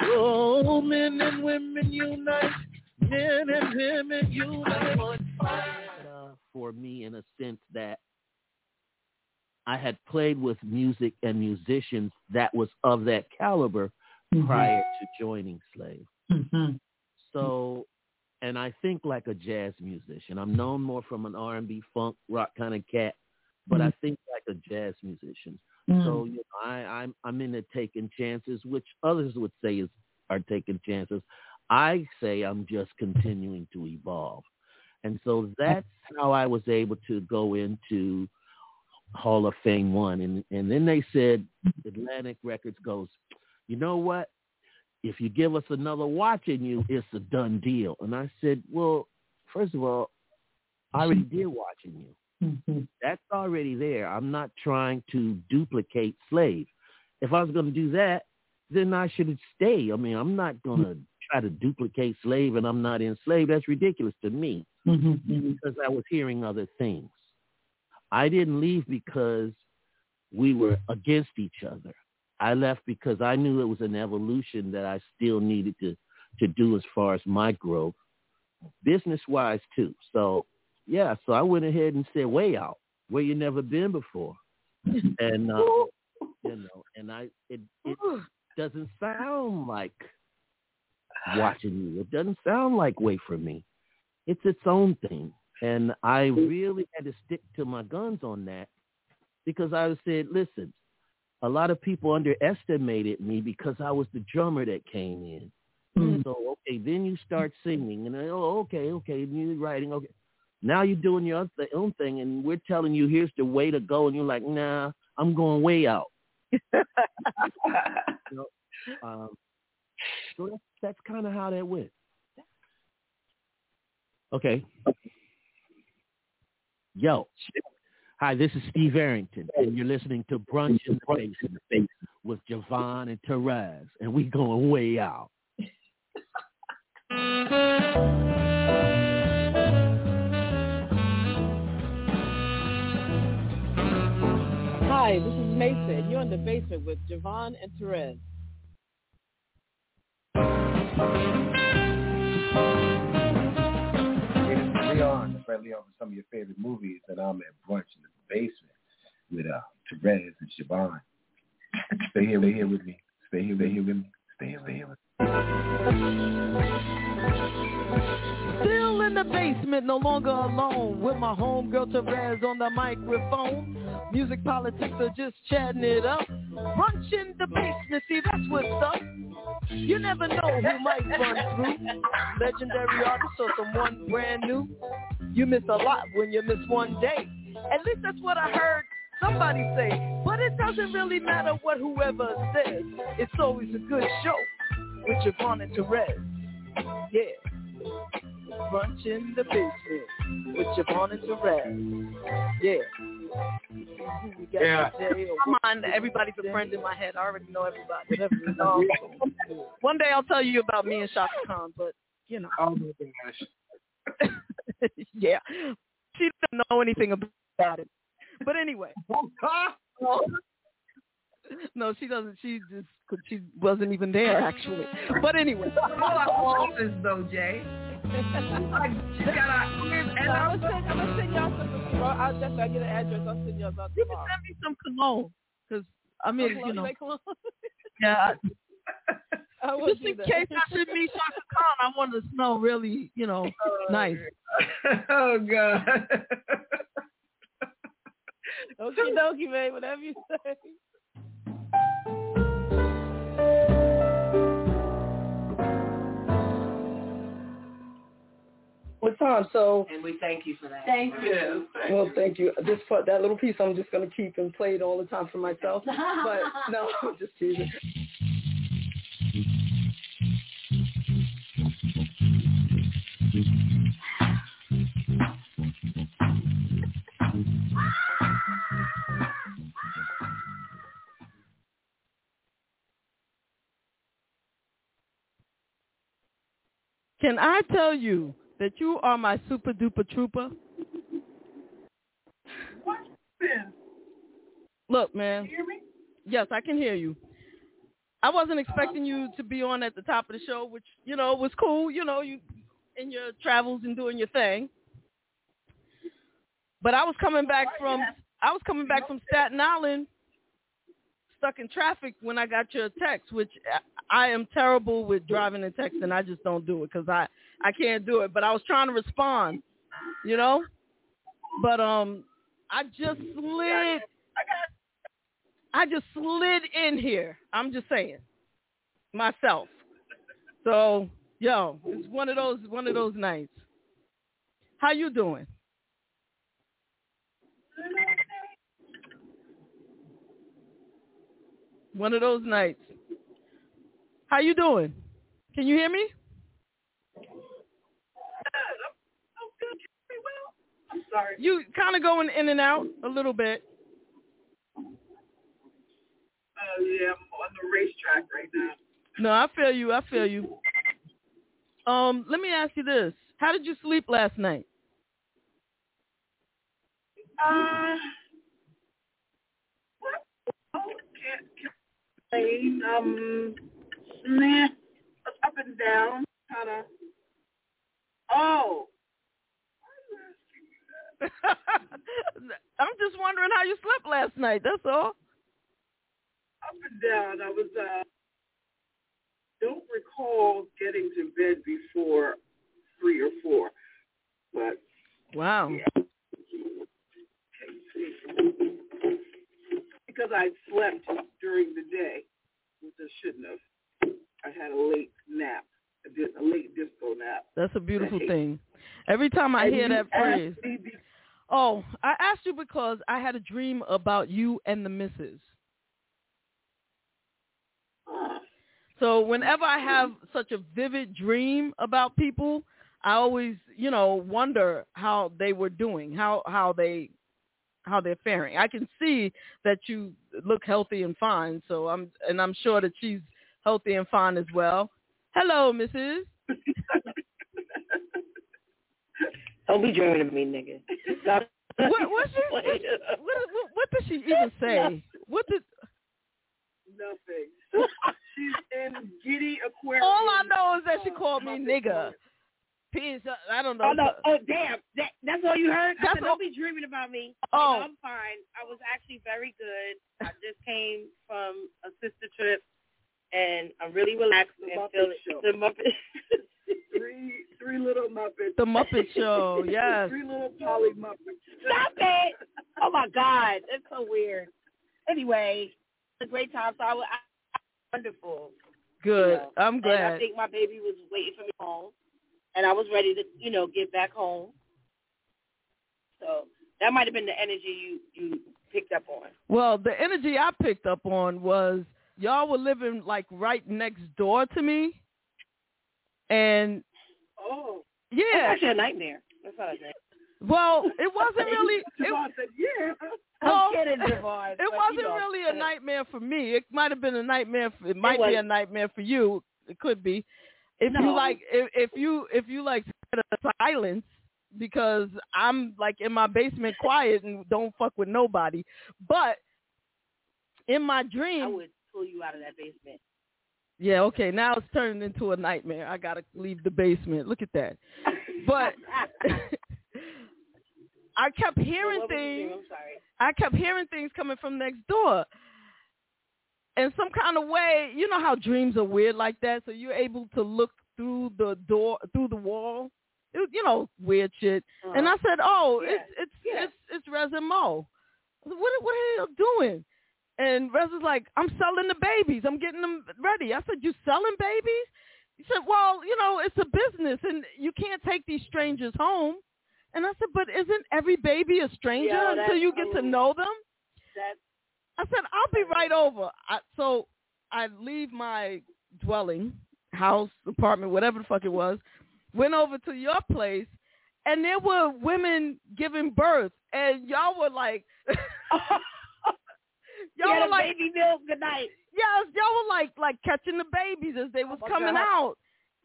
Oh, men and women unite. Men and women unite. For me, in a sense that I had played with music and musicians that was of that caliber prior to joining Slave. So, and I think like a jazz musician. I'm known more from an R&B, funk, rock kind of cat, but I think like a jazz musician. So you know, I'm into taking chances, which others would say are taking chances. I say I'm just continuing to evolve. And so that's how I was able to go into Hall of Fame 1. And then they said, Atlantic Records goes, you know what? If you give us another watch in you, it's a done deal. And I said, well, first of all, I already did watching you. That's already there. I'm not trying to duplicate Slave. If I was going to do that, then I should stay. I mean, I'm not going to try to duplicate Slave and I'm not in Slave. That's ridiculous to me because I was hearing other things. I didn't leave because we were against each other. I left because I knew it was an evolution that I still needed to do as far as my growth, business-wise too. So I went ahead and said, way out, where you never been before. And, it doesn't sound like watching you. It doesn't sound like Wait For Me. It's its own thing. And I really had to stick to my guns on that because I said, listen, a lot of people underestimated me because I was the drummer that came in. So, okay, then you start singing. And, you're writing, okay. Now you're doing your own thing, and we're telling you here's the way to go, and you're like, nah, I'm going way out. So that's kind of how that went. Okay. Yo. Hi, this is Steve Arrington, and you're listening to Brunch in the Basement with Javon and Terez, and we going way out. Hi, this is Mason. You're in the basement with Javon and Terez. It's Leon. That's right, Leon, from some of your favorite movies, and I'm at Brunch in the Basement with Terez and Javon. Stay here with me. Still in the basement, no longer alone, with my homegirl Terez on the microphone. Music, politics, or just chatting it up. Brunch in the basement, see, that's what's up. You never know who might run through. Legendary artists or someone brand new. You miss a lot when you miss one day. At least that's what I heard somebody say. But it doesn't really matter what whoever says. It's always a good show with Javon and Terez. Yeah. Brunch in the basement with Javon and Terez. Yeah. Come on, everybody's a friend in my head. I already know everybody. One day I'll tell you about me and Chaka Khan, but, you know. Oh, my gosh. Yeah. She doesn't know anything about it. But anyway. No, she doesn't. She wasn't even there, actually. But anyway. All this, though, Jay. She's got and I'm going to send y'all some. I'll get an address. I'll send y'all about you tomorrow. You can send me some cologne. Because, I mean, cologne, you know. Cologne? Yeah. Just in case I should meet Chaka Khan, I want to smell really, you know, nice. Oh, God. Okie dokie, babe. Whatever you say. What's time. So, and we thank you for that. Thank you. Well, thank you. This part, that little piece, I'm just going to keep and play it all the time for myself. But no, I'm just teasing. Can I tell you that you are my super duper trooper? What? Look, man. Can you hear me? Yes, I can hear you. I wasn't expecting you to be on at the top of the show, which, you know, was cool, you know, you in your travels and doing your thing. But I was coming back from Staten Island, stuck in traffic when I got your text, which I am terrible with driving and texting. I just don't do it because I can't do it. But I was trying to respond, you know. But I just slid. I just slid in here. I'm just saying, myself. So yo, it's one of those nights. How you doing? One of those nights. How you doing? Can you hear me? Good. I'm good. You hear me well? I'm sorry. You kind of going in and out a little bit. Yeah, I'm on the racetrack right now. No, I feel you. Let me ask you this. How did you sleep last night? Can't complain. Nah, up and down, kind of. Oh, why are you asking me that? I'm just wondering how you slept last night. That's all. Up and down. I was don't recall getting to bed before 3 or 4, but wow. Yeah. Because I slept during the day, which I shouldn't have. I had a late nap, a late disco nap. That's a beautiful thing. Every time I hear that phrase. I asked you because I had a dream about you and the missus. So whenever I have such a vivid dream about people, I always, you know, wonder how they were doing, how they're faring. I can see that you look healthy and fine, so I'm sure that she's healthy and fine as well. Hello, Mrs. Don't be dreaming of me, nigga. What does she even say? Nothing. She's in giddy aquarium. All I know is that she called me nigga. Peace. I don't know. Oh, no. Oh damn! That's all you heard. I said, don't be dreaming about me. Oh, I'm fine. I was actually very good. I just came from a sister trip. And I'm really relaxed and feeling the Muppet Show. Three little Muppets. The Muppet Show, yes. 3 little Polly Muppets. Stop it! Oh, my God. That's so weird. Anyway, it's a great time. So I wonderful. Good. You know? I'm glad. And I think my baby was waiting for me home. And I was ready to, you know, get back home. So that might have been the energy you picked up on. Well, the energy I picked up on was, y'all were living, like, right next door to me, and... Oh. Yeah. That's actually a nightmare. That's not a nightmare. Well, it wasn't really... Javon said, yeah. I'm kidding, Javon. It wasn't really a nightmare for me. It might have been a nightmare. It might be a nightmare for you. It could be. If you scared of silence, because I'm, like, in my basement quiet and don't fuck with nobody. But in my dream... I would pull you out of that basement. Yeah, okay. Now it's turning into a nightmare. I gotta leave the basement. Look at that. But I kept hearing things. I'm sorry. I kept hearing things coming from next door. And some kind of way, you know how dreams are weird like that. So you're able to look through the door, through the wall. It was, you know, weird shit. Uh-huh. And I said, "Oh, yeah. it's Rez and Mo. What are you doing?" And Rez was like, I'm selling the babies. I'm getting them ready. I said, you selling babies? He said, well, you know, it's a business and you can't take these strangers home. And I said, but isn't every baby a stranger until you get to know them? I said, I'll be right over. So I leave my dwelling, house, apartment, whatever the fuck it was, went over to your place, and there were women giving birth, and y'all were like, y'all were like, baby milk, good night. Yes, y'all were like catching the babies as they was coming out.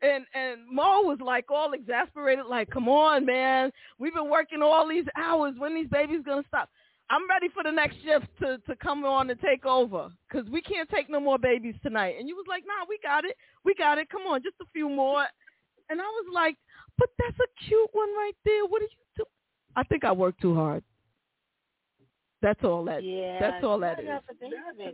And Mo was like all exasperated, like, come on, man. We've been working all these hours. When these babies going to stop? I'm ready for the next shift to come on and take over because we can't take no more babies tonight. And you was like, nah, we got it. We got it. Come on, just a few more. And I was like, but that's a cute one right there. What did you do? I think I worked too hard. That's all that. Yeah, that's all that is. That's a nightmare.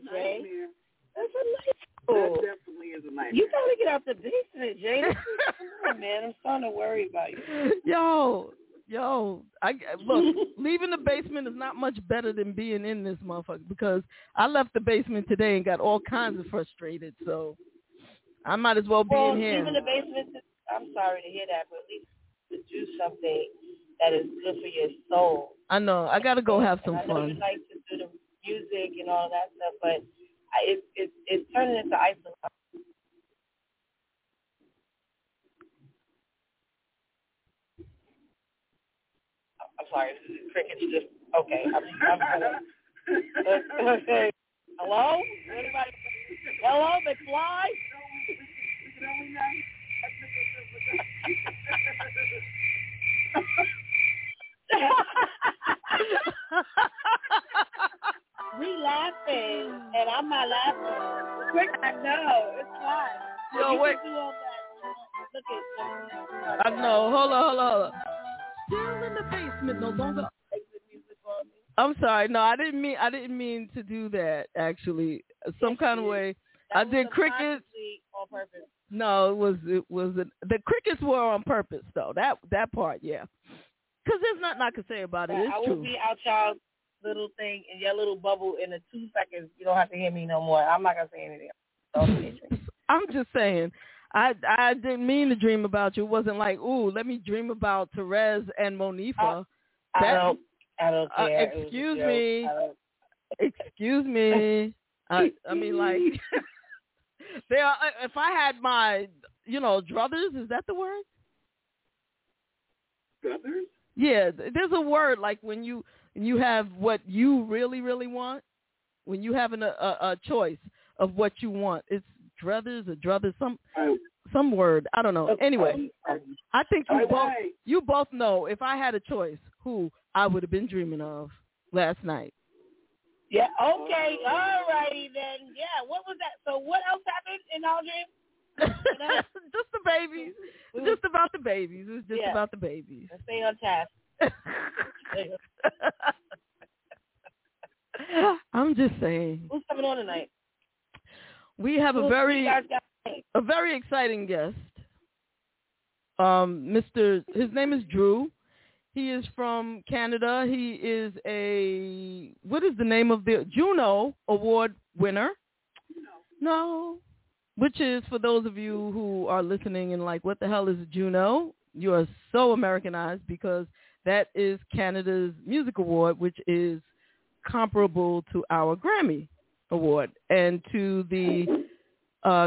That definitely is a nightmare. You got to get out the basement, Jay. Come on, man. I'm starting to worry about you. Yo, look, leaving the basement is not much better than being in this motherfucker because I left the basement today and got all kinds of frustrated, so I might as well be in here. Leaving the basement, I'm sorry to hear that, but at least to do something that is good for your soul. I know. I got to go have some fun. I know you like to do the music and all that stuff, but it's turning into isolation. I'm sorry, crickets just, okay. I'm hello? Anybody? Hello, McFly? We laughing, and I'm not laughing. Quick, I know, it's live. Yo, wait. Look at I know, hold on. Still in the basement, no longer. I'm sorry. No, I didn't mean to do that. Actually, some kind of way. I did crickets on purpose. No, it was the crickets were on purpose though. That part, yeah. Because there's nothing I can say about it. It's true. I will be out y'all's little thing in your little bubble in the 2 seconds. You don't have to hear me no more. I'm not gonna say anything. I'm just saying. I didn't mean to dream about you. It wasn't like, ooh, let me dream about Terez and Monifa. I don't care. Excuse me. I mean, like, they are, if I had my, you know, druthers, is that the word? Druthers? Yeah, there's a word like when you have what you really, really want, when you have a choice of what you want. It's druthers or druthers, some word. I don't know. Anyway, I think you both know if I had a choice who I would have been dreaming of last night. Yeah, okay, all righty then. Yeah, what was that? So what else happened in our dream? Just the babies. Just about the babies. It was just about the babies. Let's stay on task. I'm just saying. Who's coming on tonight? We have a very exciting guest. His name is Dru. He is from Canada. He is what is the name of the Juno Award winner? No. Which is for those of you who are listening and like, what the hell is Juno? You are so Americanized because that is Canada's music award, which is comparable to our Grammy Award and to the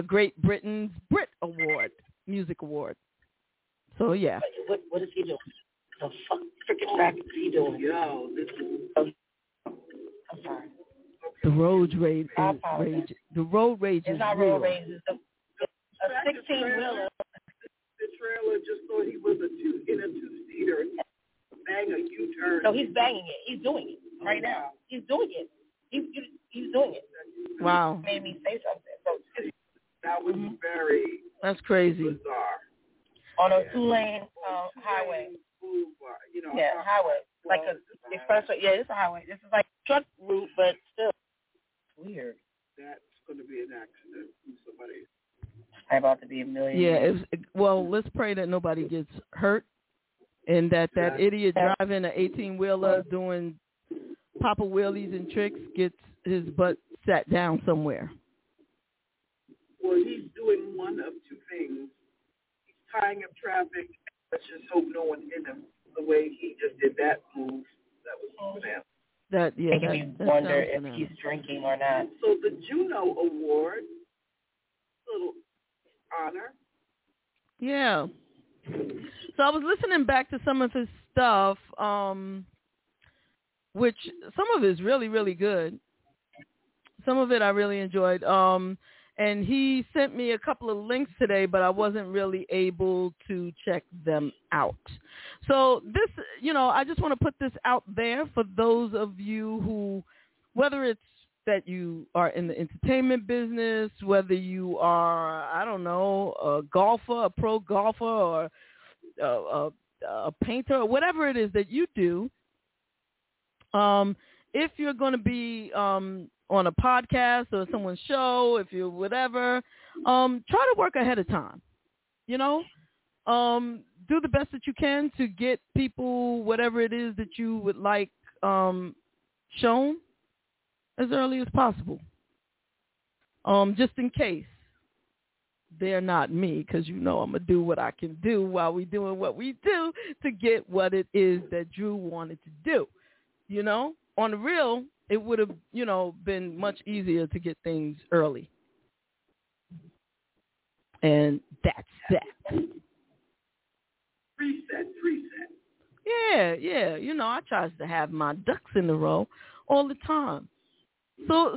Great Britain's Brit Award, Music Award. So yeah. What is he doing? The fuck freaking crap is he doing? Yo, this is. I'm sorry. The road rage is rage. The road rage is. It's not road rage. It's a 16-wheeler. The trailer just thought he was in a two-seater. Bang a U-turn. No, he's banging it. He's doing it right now. He's doing it. He's doing it. Wow. Made me say something. So, that was very. That's crazy. Bizarre. On a two-lane highway. You know, yeah, highway. Like an expressway. Yeah, it's a highway. This is like a truck route, but still. Weird. That's going to be an accident from somebody. I'm about to be a million. Yeah. Well, let's pray that nobody gets hurt, and that idiot driving an 18-wheeler doing Papa Wheelies and tricks gets his butt sat down somewhere. Well, he's doing one of two things. He's tying up traffic. Let's just hope no one hit him the way he just did that move. That was bananas. That makes me wonder if he's drinking or not. So the Juno Award, little honor. Yeah. So I was listening back to some of his stuff, which some of it is really, really good. Some of it I really enjoyed. And he sent me a couple of links today, but I wasn't really able to check them out. So this, you know, I just want to put this out there for those of you who, whether it's that you are in the entertainment business, whether you are, I don't know, a golfer, a pro golfer, or a painter, or whatever it is that you do, if you're going to be on a podcast or someone's show, if you're whatever, try to work ahead of time, you know? Do the best that you can to get people whatever it is that you would like shown as early as possible, just in case they're not me, because you know I'm going to do what I can do while we doing what we do to get what it is that Dru wanted to do. You know, on the real, it would have, you know, been much easier to get things early. And that's that. Reset. Yeah. You know, I try to have my ducks in a row all the time. So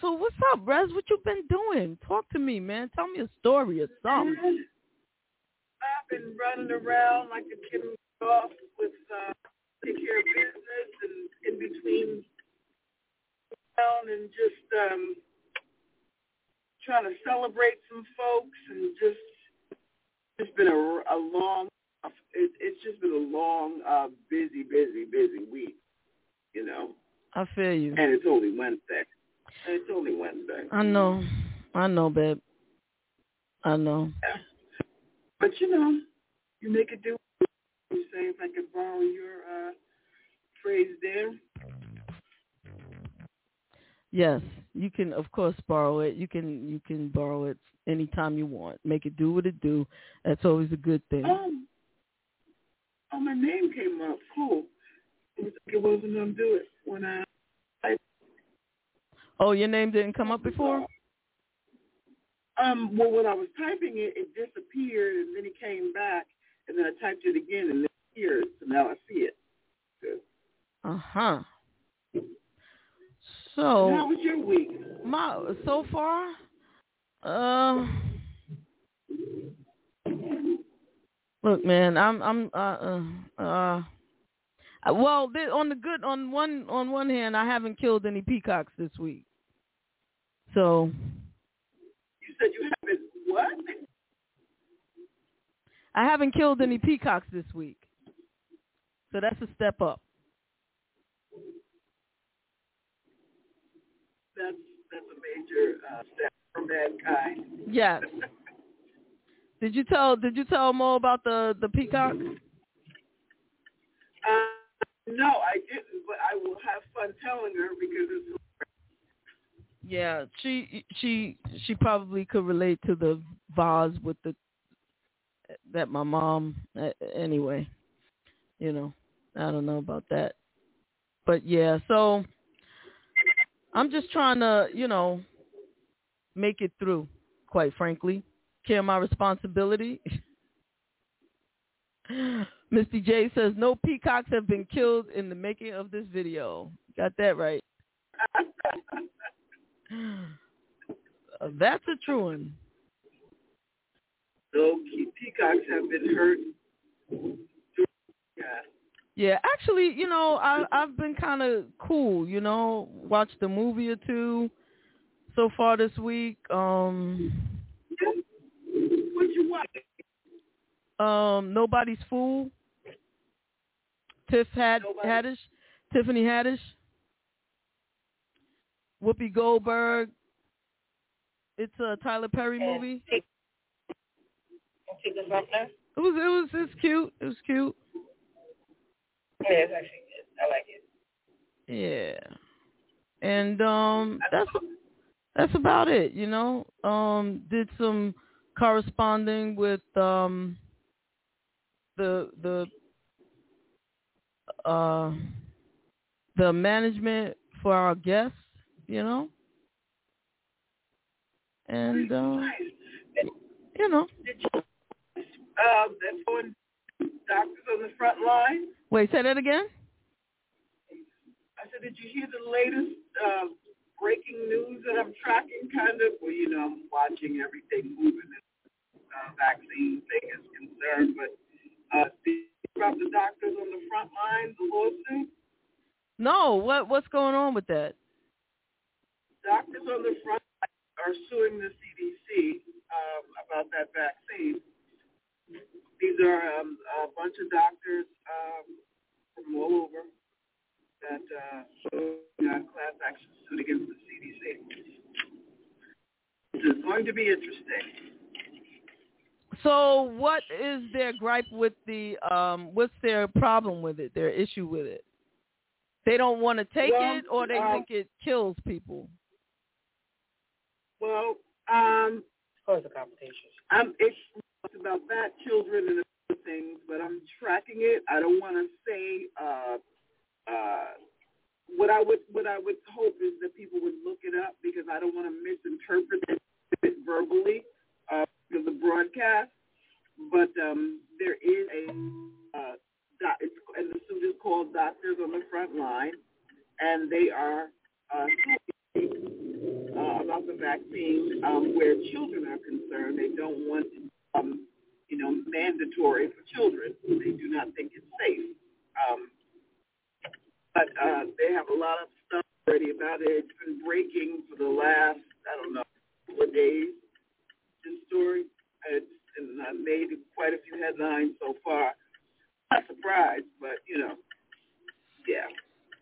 what's up, Rez? What you been doing? Talk to me, man. Tell me a story or something. I've been running around like a kid off with take care of business and in between town and just trying to celebrate some folks and just been a long. It's just been a long, busy week, you know. I feel you. And it's only Wednesday. I know, babe. I know. Yeah. But, you know, you make it do. You say, if I could borrow your phrase there. Yes, you can, of course, borrow it. You can borrow it anytime you want. Make it do what it do. That's always a good thing. Oh, my name came up. Cool. It wasn't going to do it when I... Oh, your name didn't come up before? Well, when I was typing it, it disappeared, and then it came back, and then I typed it again, and it appeared, so now I see it. Good. Uh-huh. So... How was your week? So far? Look, man, well, on one hand, I haven't killed any peacocks this week. So. You said you haven't what? I haven't killed any peacocks this week. So that's a step up. That's a major step for mankind. Yes. Did you tell Mo about the peacock? No, I didn't, but I will have fun telling her because it's... Yeah, she probably could relate to the vase with that my mom, anyway, you know, I don't know about that. But yeah, so I'm just trying to, you know, make it through, quite frankly. Care my responsibility. Mr. J says, no peacocks have been killed in the making of this video. Got that right. That's a true one. No peacocks have been hurt. Yeah. Yeah, actually, you know, I've been kind of cool, you know, watched a movie or two so far this week. What you watch? Nobody's Fool. Tiffany Haddish, Whoopi Goldberg. It's a Tyler Perry movie. It's cute. It was cute. Yeah, it's actually good. I like it. Yeah, and that's that's about it, you know. Did some corresponding with the management for our guests, you know. And you know, did you phone doctors on the front line? Wait, say that again? I said, did you hear the latest breaking news that I'm tracking, kind of? Well, you know, I'm watching everything moving as vaccine thing is concerned, but did you hear about the doctors on the front line, the lawsuit? No, what's going on with that? Doctors on the front line are suing the CDC about that vaccine. These are a bunch of doctors from all over that class action suit against the CDC. This is going to be interesting. So what is their gripe with the, what's their problem with it, their issue with it? They don't want to take it, or they think it kills people? Well, cause of complications. It's about that, children and other things, but I'm tracking it. I don't want to say what I would hope is that people would look it up, because I don't want to misinterpret it verbally of the broadcast. But there is and the suit is called Doctors on the Front Line, and they are about the vaccine where children are concerned. They don't want mandatory for children. They do not think it's safe. But they have a lot of stuff already about it. It's been breaking for the last, I don't know, 4 days, this story. And I've made quite a few headlines so far. Not surprised, but, you know, yeah.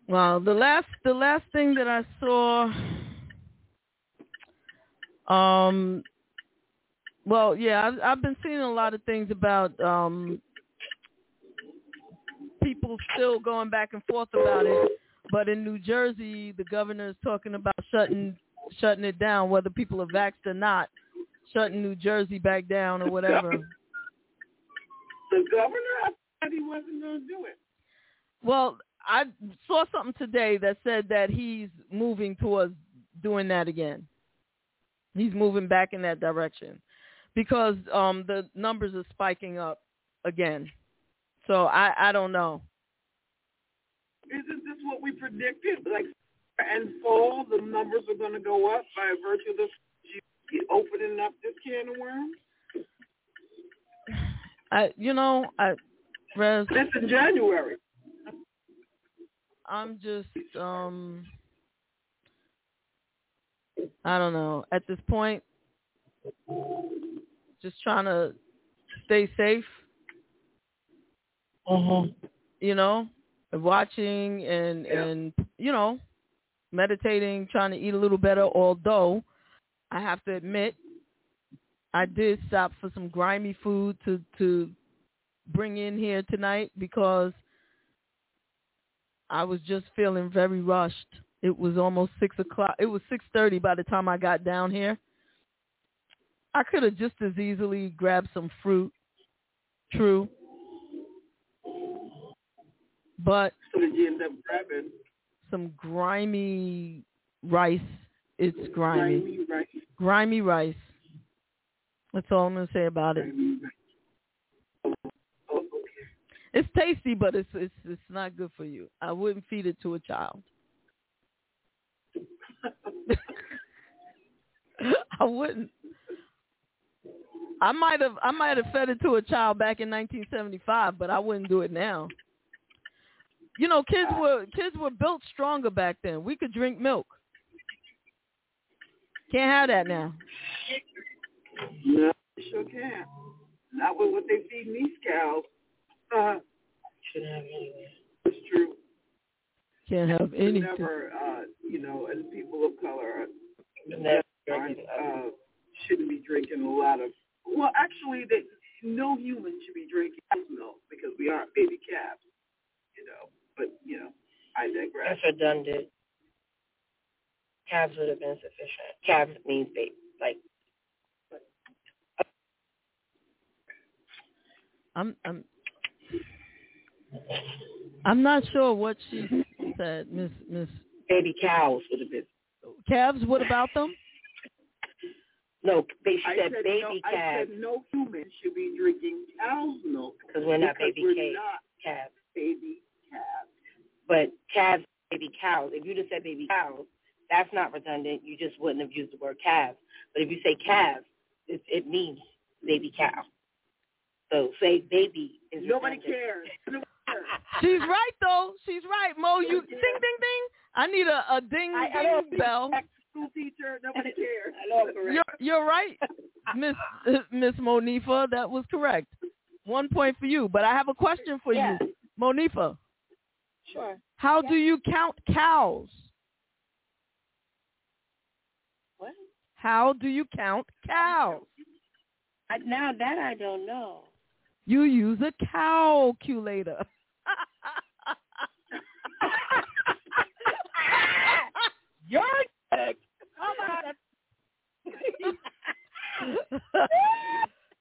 Well, the last thing that I saw, well, yeah, I've been seeing a lot of things about people still going back and forth about it. But in New Jersey, the governor is talking about shutting it down, whether people are vaxxed or not, shutting New Jersey back down or whatever. The governor? I thought he wasn't going to do it. Well, I saw something today that said that he's moving towards doing that again. He's moving back in that direction because the numbers are spiking up again. So I don't know. Isn't this what we predicted? Like, and fall, the numbers are going to go up by virtue of this opening up this can of worms? That's in January. I'm just, I don't know. At this point, just trying to stay safe. You know, watching and you know, meditating, trying to eat a little better. Although I have to admit, I did stop for some grimy food to bring in here tonight because I was just feeling very rushed. It was almost 6 o'clock. It was 6:30 by the time I got down here. I could have just as easily grabbed some fruit. True. But so did you end up grabbing some grimy rice? It's grimy. Grimy rice. That's all I'm gonna say about it. It's tasty, but it's not good for you. I wouldn't feed it to a child. I wouldn't. I might have fed it to a child back in 1975, but I wouldn't do it now. You know, kids were built stronger back then. We could drink milk. Can't have that now. No, sure can't. Not with what they feed these cows. Shouldn't have anything. It's true. Can't have anything. Never, and people of color shouldn't be drinking a lot of. Well, actually, no human should be drinking milk because we aren't baby calves. You know. But, I digress. That's redundant. Cabs would have been sufficient. Cabs means baby, like. I'm not sure what she said, Miss. Baby cows would have been. Calves? What about them? No, she said baby calves. I said no human should be drinking cow's milk because we're not baby calves. Baby calves. But calves, baby cows. If you just said baby cows, that's not redundant. You just wouldn't have used the word calves. But if you say calves, it means baby cow. So say baby is nobody cares. She's right though. She's right, Mo. You ding ding ding. I need a ding ding bell. School teacher, nobody cares. I know I'm correct. You're right, Miss Monifa. That was correct. 1 point for you. But I have a question for you, Monifa. Sure. How do you count cows? What? How do you count cows? Now that I don't know. You use a calculator. You're sick. Come on.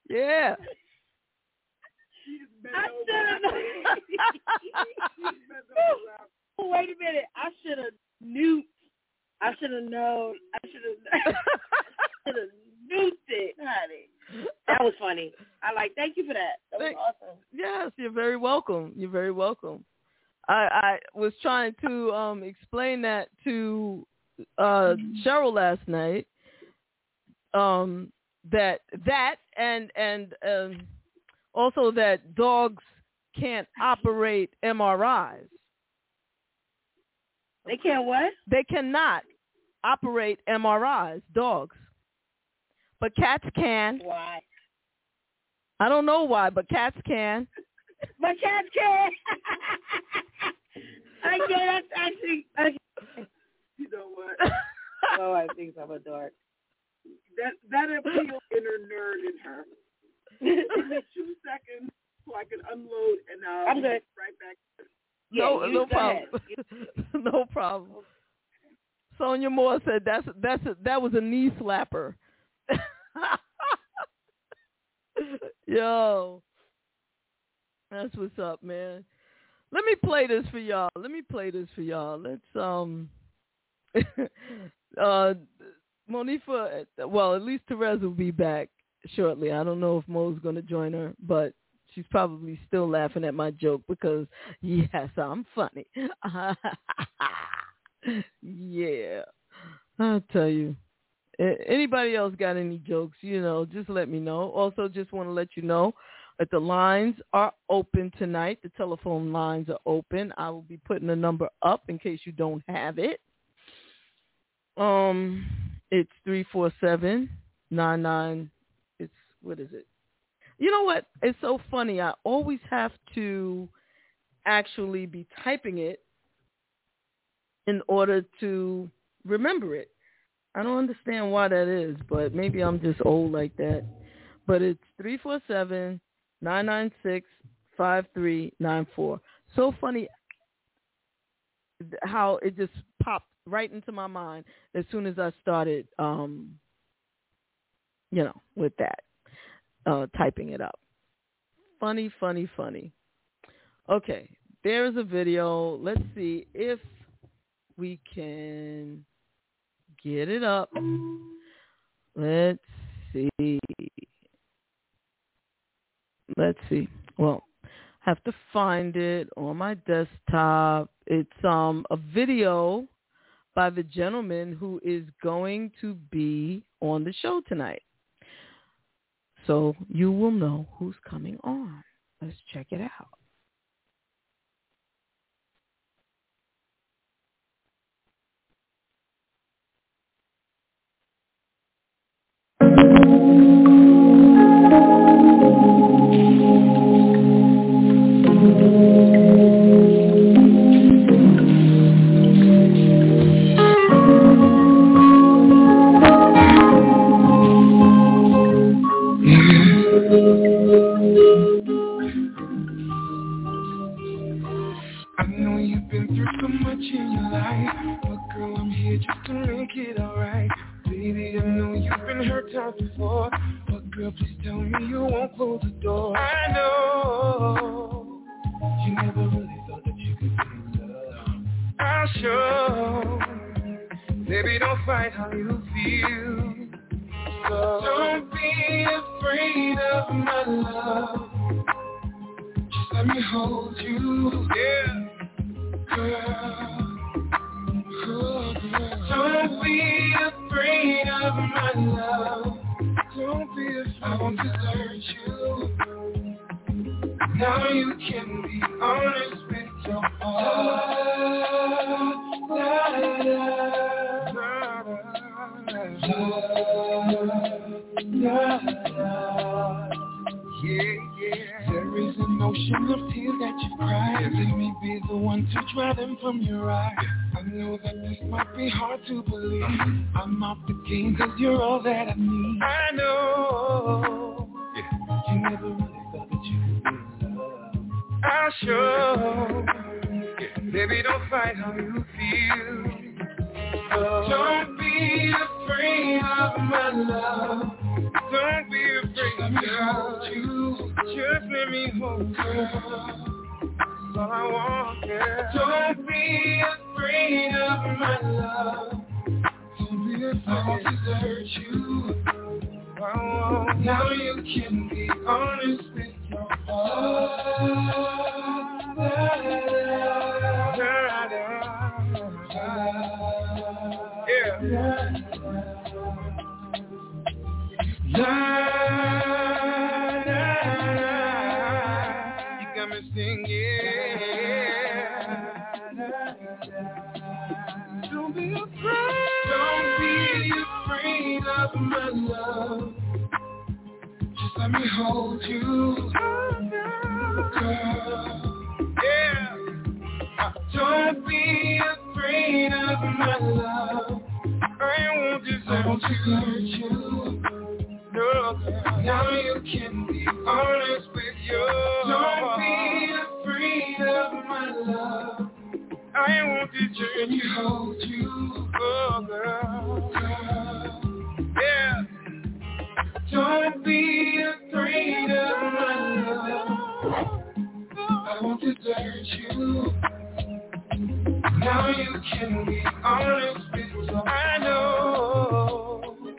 Yeah. I should have. Wait a minute. I should have nuked. I should have known. I should have nuked it, honey. That was funny. Thank you for that. That was awesome. Yes, you're very welcome. You're very welcome. I was trying to explain that to Cheryl last night. That and also that dogs can't operate MRIs. They can't what? They cannot operate MRIs, dogs. But cats can. Why? I don't know why, but cats can. But cats can. I guess actually. You know what? Oh, I think I'm a dork. That appeals inner nerd in her. Give me 2 seconds so I can unload, and I'll be right back. Yeah, no problem. No problem. Sonia Moore said that was a knee slapper. Yo, that's what's up, man. Let me play this for y'all. Let's Monifa, well, at least Terez will be back shortly. I don't know if Mo's gonna join her, but she's probably still laughing at my joke because yes, I'm funny. Yeah, I'll tell you. Anybody else got any jokes, just let me know. Also, just want to let you know that the lines are open tonight. The telephone lines are open. I will be putting the number up in case you don't have it. It's 347-99. It's, what is it? You know what? It's so funny. I always have to actually be typing it in order to remember it. I don't understand why that is, but maybe I'm just old like that. But it's 347-996-5394. So funny how it just popped right into my mind as soon as I started, with that, typing it up. Funny. Okay, there's a video. Let's see if we can... get it up. Let's see. Well, have to find it on my desktop. It's a video by the gentleman who is going to be on the show tonight. So you will know who's coming on. Let's check it out. door. But girl, please tell me you won't close the door. I know you never really thought that you could be in love. I'll show. Baby, don't fight how you feel. So don't be afraid of my love. Just let me hold you, yeah, girl. Oh, girl. Don't be afraid of my love. Don't be afraid. I won't desert you. Now you can be honest with your heart. Yeah. There is an ocean of tears that you cry. Let me be the one to dry them from your eyes. I know that this might be hard to believe. I'm off the game 'cause you're all that I need. I know, yeah, you never really thought that you could be in love. I'll show, yeah. Baby, don't fight how you feel. Don't be afraid of my love. Don't be afraid of you. Just let me hold, girl. That's all I want, girl. Don't be afraid of my love. Don't be afraid. I won't desert you. Now you can be honest with your heart. Yeah. You got me singing. Yeah. Don't be afraid. Don't be afraid of my love. Just let me hold you, girl. Yeah. Don't be afraid of my love. I won't desert you. No, girl. Now you can be honest with you. Don't be afraid of my love. I won't desert you. Hold you, oh, girl. Yeah. Don't be afraid of my love. I won't desert you. Now you can be honest with yourself. I know you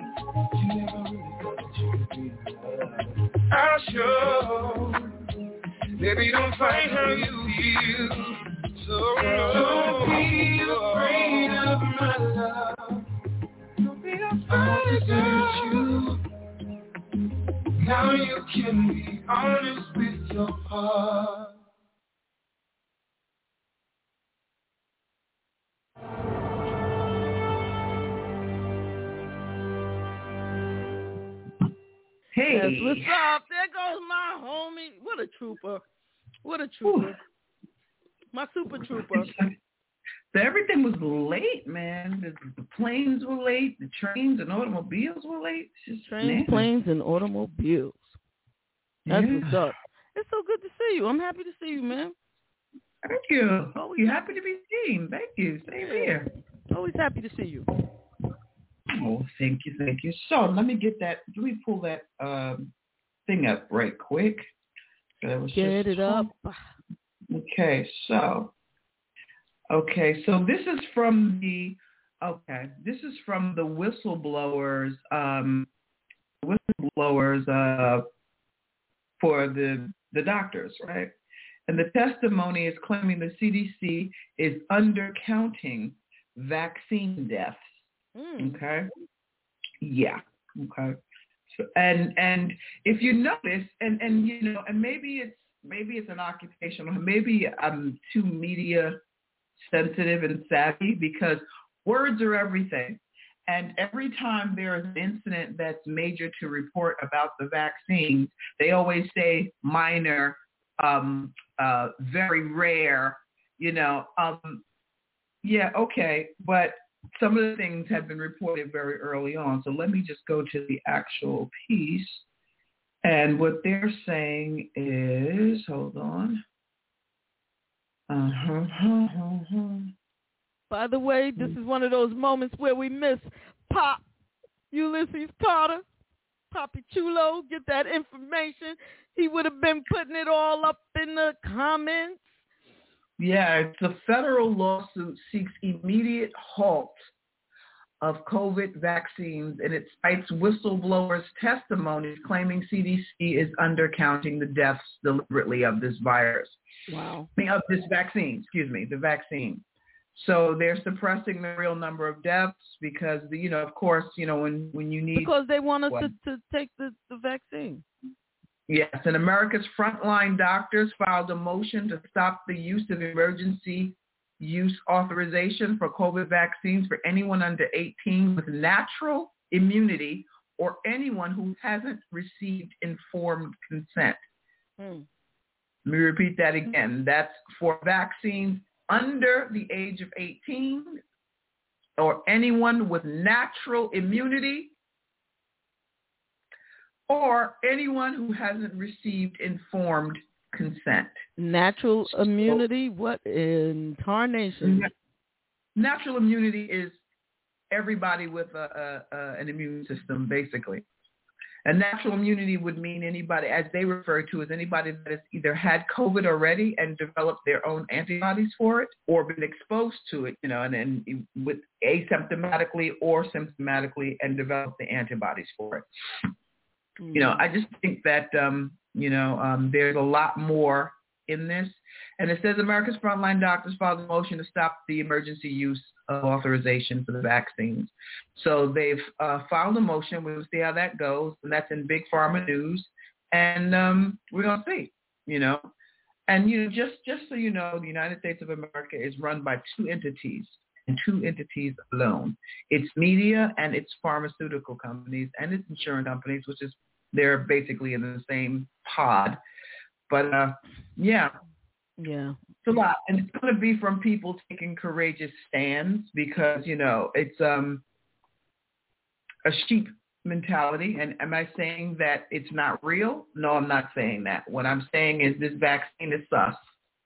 never really thought that you could be in love. I'll show. Baby, don't fight how you feel. So don't be afraid of my love. Don't be afraid of you. Now you can be honest with your heart. Hey, yes, what's up? There goes my homie. What a trooper. Ooh. My super trooper. So everything was late, man. The planes were late. The trains and automobiles were late. Planes, and automobiles. That's what's up. It's so good to see you. I'm happy to see you, man. Thank you. Always happy to be seen. Thank you. Same here. Always happy to see you. Oh, thank you, thank you. So let me get that. Let me pull that thing up right quick. Get it up. Okay, so this is from the whistleblowers for the doctors, right? And the testimony is claiming the CDC is undercounting vaccine deaths. Okay. Yeah. Okay. So, and if you notice, and you know, and maybe it's an occupational, maybe I'm too media sensitive and savvy, because words are everything. And every time there is an incident that's major to report about the vaccines, they always say minor, very rare, you know. But some of the things have been reported very early on. So let me just go to the actual piece. And what they're saying is, hold on. By the way, this is one of those moments where we miss Pop Ulysses Carter. Papi Chulo, get that information. He would have been putting it all up in the comments. Yeah, the federal lawsuit seeks immediate halt of COVID vaccines, and it cites whistleblowers' testimonies claiming CDC is undercounting the deaths deliberately of this virus. Wow. Of this vaccine, the vaccine. So they're suppressing the real number of deaths because, of course, when you need... Because they want us to take the vaccine. Yes, and America's frontline doctors filed a motion to stop the use of emergency use authorization for COVID vaccines for anyone under 18 with natural immunity or anyone who hasn't received informed consent. Hmm. Let me repeat that again. That's for vaccines under the age of 18 or anyone with natural immunity or anyone who hasn't received informed consent. Natural immunity? What in tarnation? Natural immunity is everybody with an immune system, basically. And natural immunity would mean anybody, as they refer to, as anybody that has either had COVID already and developed their own antibodies for it or been exposed to it, and with asymptomatically or symptomatically and developed the antibodies for it. Mm. I just think that, there's a lot more in this. And it says America's frontline doctors filed a motion to stop the emergency use of authorization for the vaccines. So they've filed a motion. We'll see how that goes. And that's in Big Pharma News. And we're going to see, And, just so you know, the United States of America is run by two entities and two entities alone. It's media and it's pharmaceutical companies and it's insurance companies, which is they're basically in the same pod. But, yeah, it's a lot. And it's going to be from people taking courageous stands because, it's a sheep mentality. And am I saying that it's not real? No, I'm not saying that. What I'm saying is this vaccine is sus.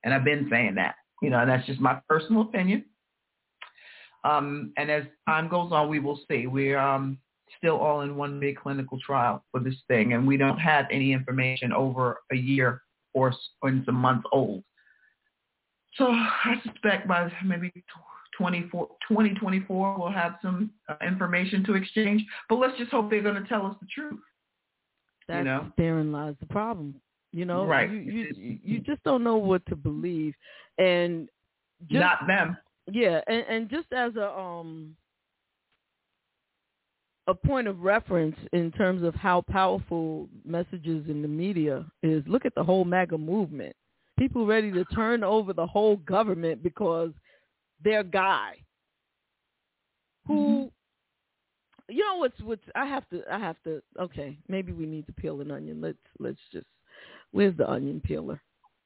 And I've been saying that, and that's just my personal opinion. And as time goes on, we will see. We're still all in one big clinical trial for this thing. And we don't have any information over a year or some months old. So I suspect by maybe 2024, we'll have some information to exchange. But let's just hope they're going to tell us the truth. Therein lies the problem. Right. You just don't know what to believe. And just, not them. Yeah. And just as a point of reference in terms of how powerful messages in the media is, look at the whole MAGA movement. People ready to turn over the whole government because their guy who, what's I have to, okay, maybe we need to peel an onion. Let's just, where's the onion peeler?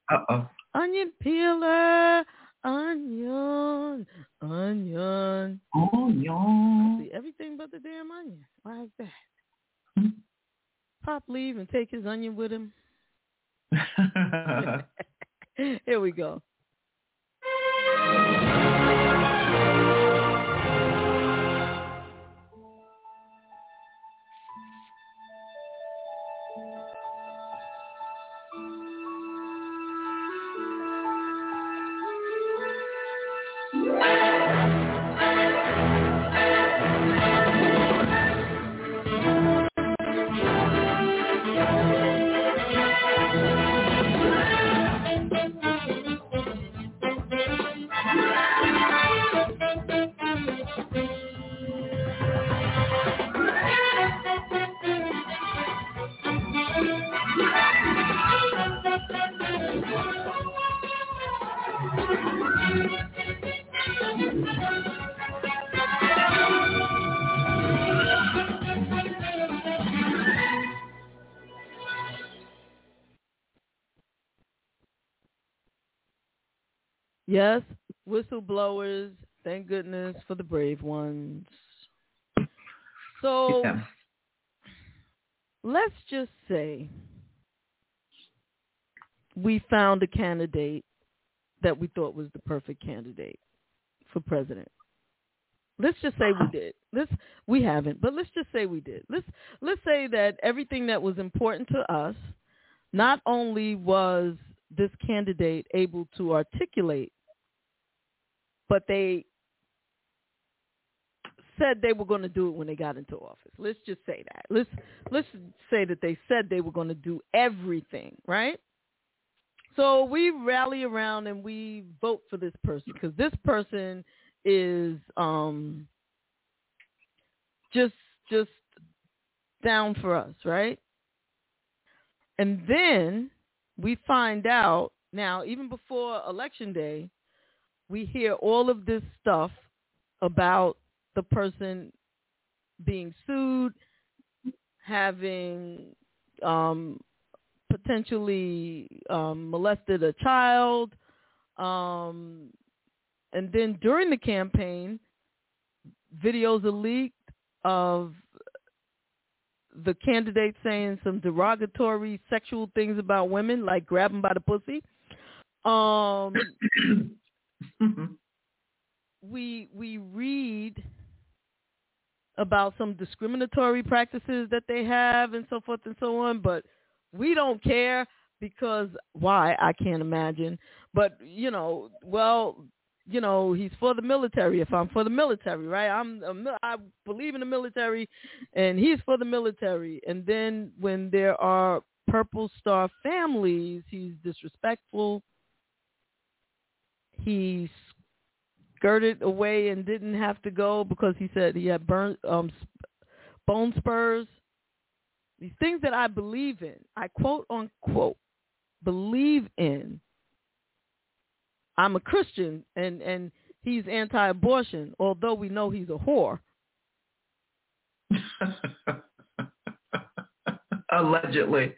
Uh-oh. Onion peeler. Onion. See everything but the damn onion. Why is that? Pop leave and take his onion with him. Here we go. Yes, whistleblowers, thank goodness for the brave ones. So let's just say we found a candidate that we thought was the perfect candidate for president. Let's just say we did. We haven't, but let's just say we did. Let's say that everything that was important to us, not only was this candidate able to articulate, but they said they were going to do it when they got into office. Let's just say that. Let's say that they said they were going to do everything, right? So we rally around and we vote for this person because this person is just down for us, right? And then we find out, now, even before Election Day, we hear all of this stuff about the person being sued, having potentially molested a child, and then during the campaign, videos are leaked of the candidate saying some derogatory sexual things about women, like grab them by the pussy. We read about some discriminatory practices that they have and so forth and so on, but we don't care because why? I can't imagine. But, you know, well, you know, he's for the military. If I'm for the military, right? I believe in the military, and he's for the military. And then when there are Purple Star families, he's disrespectful. He skirted away and didn't have to go because he said he had bone spurs. These things that I believe in, I quote unquote believe in. I'm a Christian, and he's anti-abortion, although we know he's a whore. Allegedly.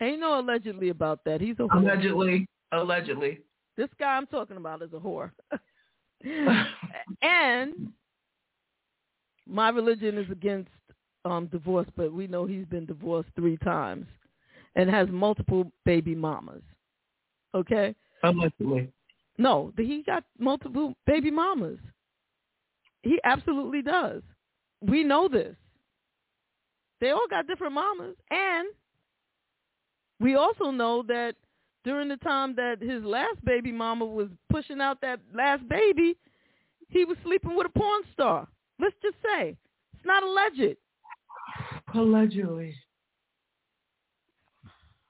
Ain't no allegedly about that. He's a whore. Allegedly. This guy I'm talking about is a whore. And my religion is against divorce, but we know he's been divorced 3 times and has multiple baby mamas. Okay? Allegedly. No, he got multiple baby mamas. He absolutely does. We know this. They all got different mamas. And we also know that during the time that his last baby mama was pushing out that last baby, he was sleeping with a porn star. Let's just say. It's not alleged. Allegedly.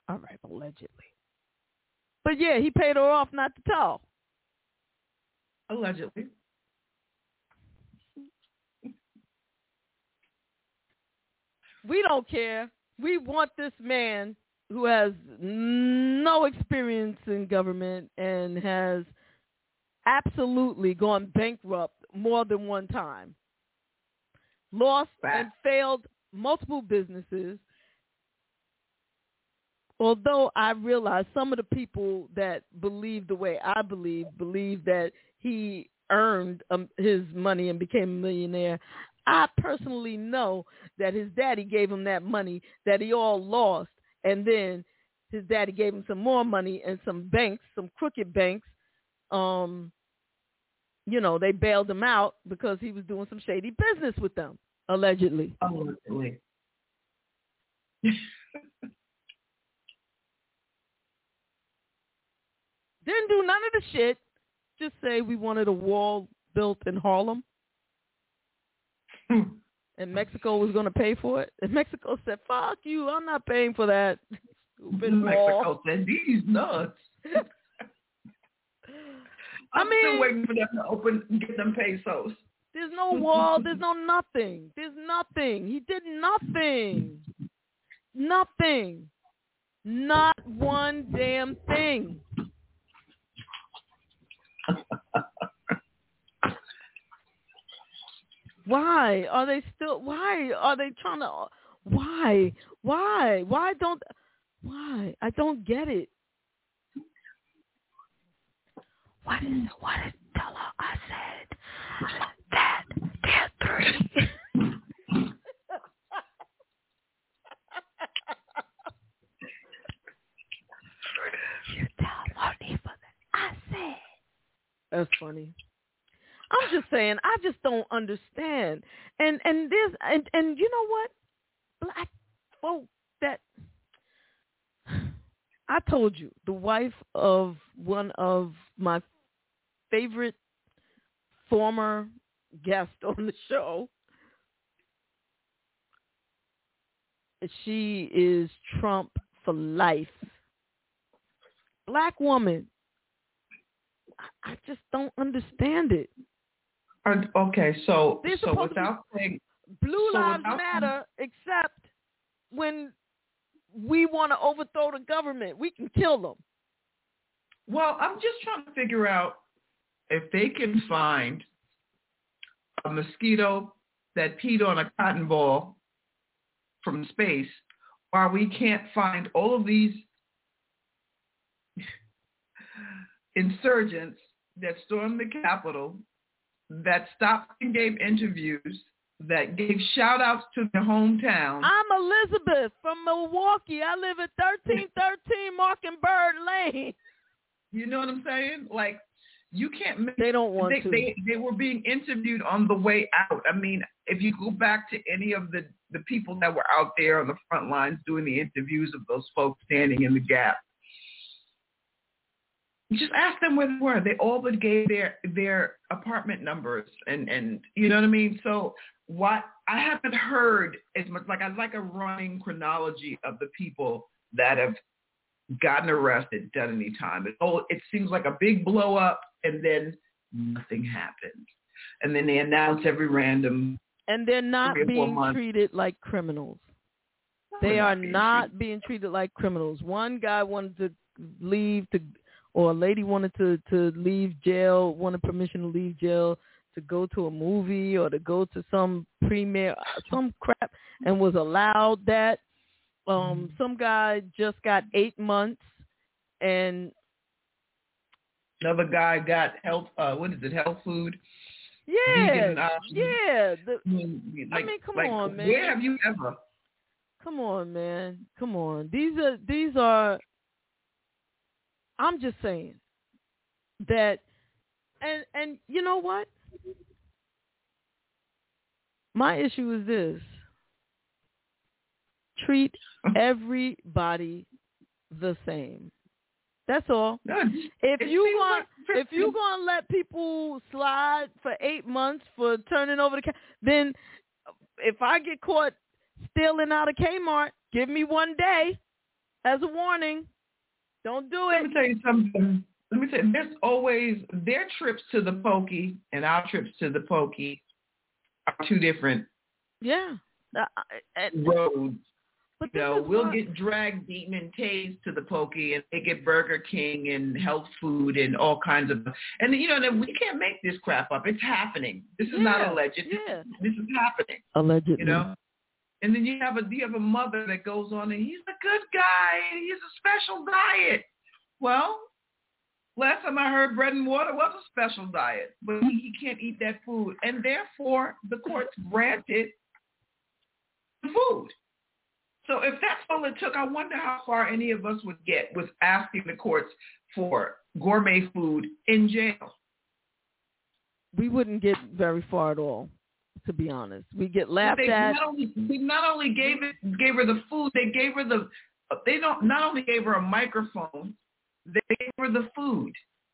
All right, allegedly. But, yeah, he paid her off not to tell. Allegedly. We don't care. We want this man who has no experience in government and has absolutely gone bankrupt more than one time, lost and failed multiple businesses. Although I realize some of the people that believe the way I believe that he earned his money and became a millionaire. I personally know that his daddy gave him that money that he all lost, and then his daddy gave him some more money and some banks, some crooked banks. You know, they bailed him out because he was doing some shady business with them, allegedly. Allegedly. Didn't do none of the shit. Just say we wanted a wall built in Harlem. And Mexico was going to pay for it. And Mexico said, fuck you, I'm not paying for that. Stupid Mexico said, these nuts. I'm still waiting for them to open and get them pesos. There's no wall. There's no nothing. There's nothing. He did nothing. Nothing. Not one damn thing. Why are they trying to I don't get it. What did Della I said that they're 3 you tell Monifa that I said. That's funny. I'm just saying, I just don't understand. And this, and you know what? Black folk that, I told you, the wife of one of my favorite former guests on the show, she is Trump for life. Black woman. I just don't understand it. Okay, so without saying Blue Lives Matter, except when we want to overthrow the government, we can kill them. Well, I'm just trying to figure out if they can find a mosquito that peed on a cotton ball from space, why we can't find all of these insurgents that stormed the Capitol, that stopped and gave interviews, that gave shout-outs to their hometown. I'm Elizabeth from Milwaukee. I live at 1313 Mockingbird Lane. You know what I'm saying? Like, you can't make... They don't want to. They were being interviewed on the way out. I mean, if you go back to any of the people that were out there on the front lines doing the interviews of those folks standing in the gap, just ask them where they were. They all but gave their apartment numbers and you know what I mean? So what I haven't heard as much, like I'd like a running chronology of the people that have gotten arrested, done any time. It seems like a big blow up and then nothing happens. And then they announce every random. And they're not being treated like criminals. They are not being treated like criminals. One guy wanted to leave to... or a lady wanted to leave jail, wanted permission to leave jail to go to a movie or to go to some premiere, some crap, and was allowed that. Some guy just got 8 months, and another guy got health. What is it? Health food. Yeah, vegan, yeah. Come on, man. Where have you ever? Come on, man. Come on. These are. I'm just saying that, and you know what? My issue is this. Treat everybody the same. That's all. If you're going to let people slide for 8 months for turning over the then if I get caught stealing out of Kmart, give me 1 day as a warning. Don't do it. Let me tell you something. There's always their trips to the pokey and our trips to the pokey are two different roads. But we'll get dragged, beaten, and tased to the pokey, and they get Burger King and health food and all kinds of. And you know, we can't make this crap up. It's happening. This is not alleged. Yeah. This is happening. Allegedly. You know. And then you have a mother that goes on and he's a good guy and he's a special diet. Well, last time I heard bread and water was a special diet, but he can't eat that food. And therefore, the courts granted the food. So if that's all it took, I wonder how far any of us would get with asking the courts for gourmet food in jail. We wouldn't get very far at all. To be honest, we get laughed at. They not only gave her the food, they gave her not only gave her a microphone, they gave her the food.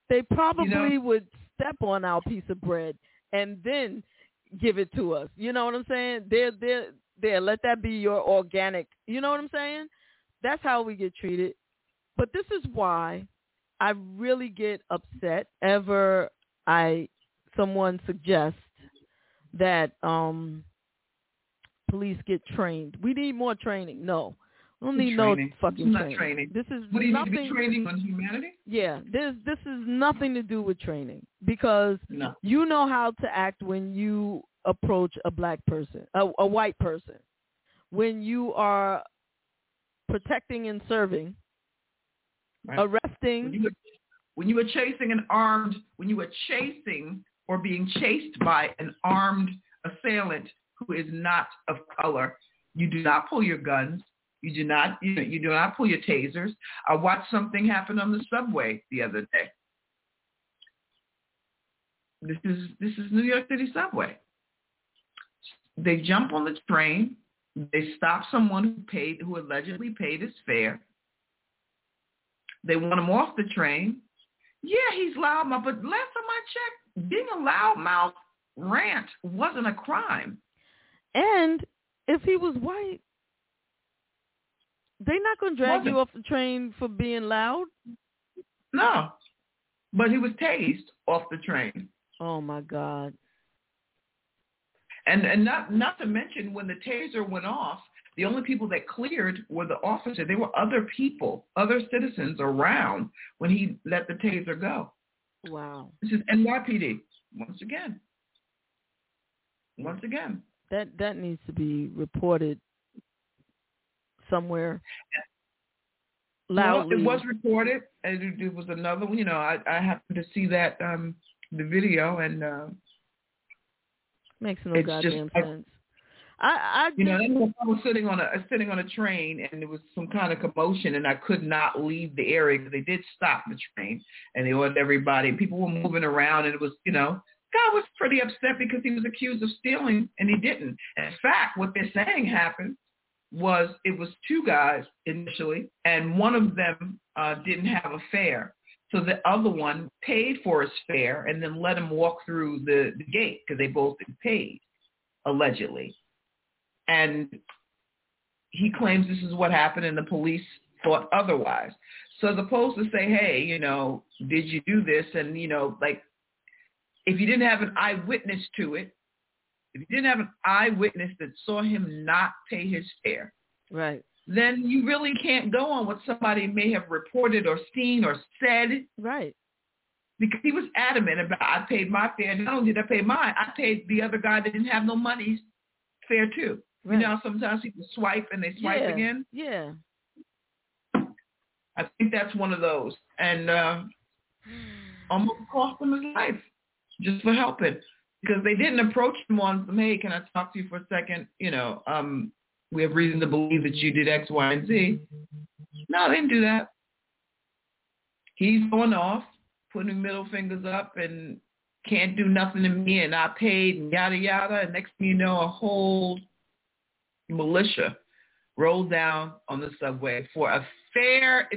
They probably would step on our piece of bread and then give it to us. You know what I'm saying? There. Let that be your organic. You know what I'm saying? That's how we get treated. But this is why I really get upset ever someone suggests that police get trained. We need more training. No. We don't need no fucking training. This is nothing to do with training on humanity? Yeah. This is nothing to do with training because you know how to act when you approach a black person, a white person. When you are protecting and serving, arresting. When you were chasing or being chased by an armed assailant who is not of color, you do not pull your guns. You do not pull your tasers. I watched something happen on the subway the other day. This is New York City subway. They jump on the train. They stop someone who allegedly paid his fare. They want him off the train. Yeah, he's loudmouth, but last time I checked, being a loudmouth rant wasn't a crime. And if he was white, they're not going to drag you off the train for being loud? No, but he was tased off the train. Oh, my God. And not to mention, when the taser went off, the only people that cleared were the officer. There were other people, other citizens around when he let the taser go. Wow. This is NYPD. Once again. That needs to be reported somewhere loudly. Well, it was reported, and it was another one. You know, I happened to see that, the video, and makes no goddamn sense. I was sitting on a train, and there was some kind of commotion, and I could not leave the area because they did stop the train, and they ordered everybody. People were moving around, and it was, you know, guy was pretty upset because he was accused of stealing, and he didn't. In fact, what they're saying happened was it was two guys initially, and one of them didn't have a fare. So the other one paid for his fare and then let him walk through the gate because they both had paid, allegedly. And he claims this is what happened, and the police thought otherwise. So the police would say, hey, you know, did you do this? And, you know, like, if you didn't have an eyewitness to it, if you didn't have an eyewitness that saw him not pay his fare, right, then you really can't go on what somebody may have reported or seen or said. Right. Because he was adamant about, I paid my fare. Not only did I pay mine, I paid the other guy that didn't have no money's fare too. Right. You know, sometimes people swipe and they swipe again. Yeah. I think that's one of those. And almost cost him his life just for helping. Because they didn't approach him on some, hey, can I talk to you for a second? You know, we have reason to believe that you did X, Y, and Z. No, they didn't do that. He's going off, putting middle fingers up and can't do nothing to me, and I paid, and yada, yada. And next thing you know, a whole militia rolled down on the subway for a fare.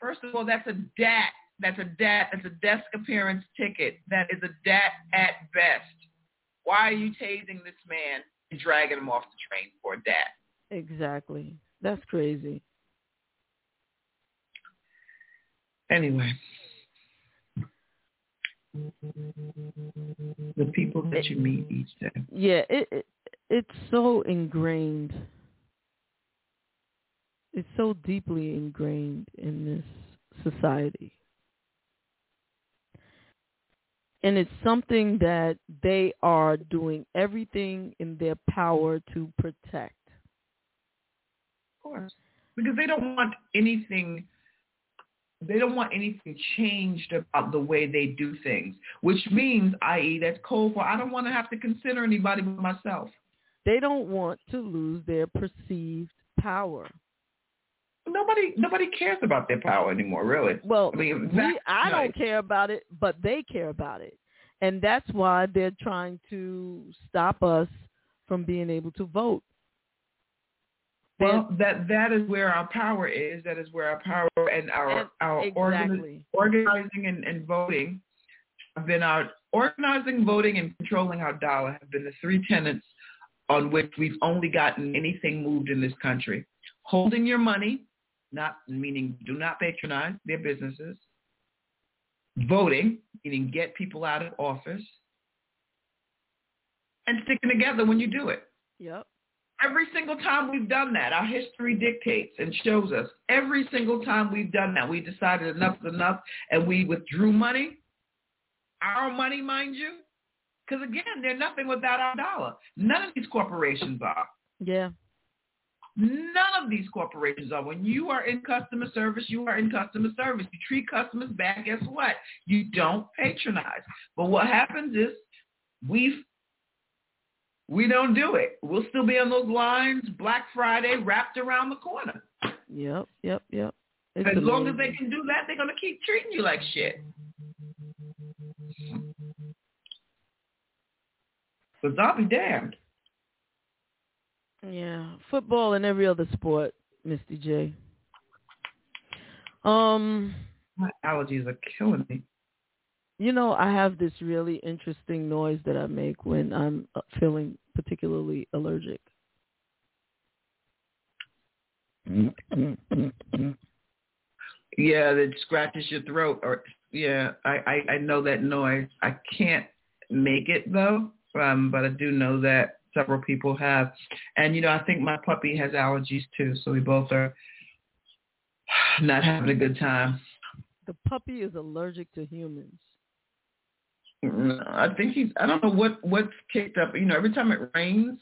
First of all, that's a DAT. That's a DAT. That's a desk appearance ticket. That is a DAT at best. Why are you tasing this man and dragging him off the train for a DAT? Exactly. That's crazy. Anyway, the people that you meet each day. Yeah, it's so ingrained. It's so deeply ingrained in this society. And it's something that they are doing everything in their power to protect. Because they don't want anything changed about the way they do things, which means, i.e., that's code for I don't want to have to consider anybody but myself. They don't want to lose their perceived power. Nobody cares about their power anymore, really. Well, I don't care about it, but they care about it. And that's why they're trying to stop us from being able to vote. Well, that is where our power is. That is where our power and our exactly. Organizing and voting have been our organizing, voting, and controlling our dollar have been the three tenets on which we've only gotten anything moved in this country. Holding your money, not meaning do not patronize their businesses. Voting, meaning get people out of office, and sticking together when you do it. Yep. Every single time we've done that, our history dictates and shows us. Every single time we've done that, we decided enough is enough, and we withdrew money, our money, mind you, because, again, they're nothing without our dollar. None of these corporations are. Yeah. None of these corporations are. When you are in customer service, you are in customer service. You treat customers bad, guess what? You don't patronize. But what happens is we don't do it. We'll still be on those lines, Black Friday wrapped around the corner. Yep. It's as long as they can do that, they're going to keep treating you like shit. Because I'll be damned. Yeah, football and every other sport, Mr. J. My allergies are killing me. You know, I have this really interesting noise that I make when I'm feeling particularly allergic. Yeah, that scratches your throat. Or yeah, I know that noise. I can't make it though, but I do know that several people have. And, you know, I think my puppy has allergies too, so we both are not having a good time. The puppy is allergic to humans. I think he's, I don't know what's kicked up. You know, every time it rains,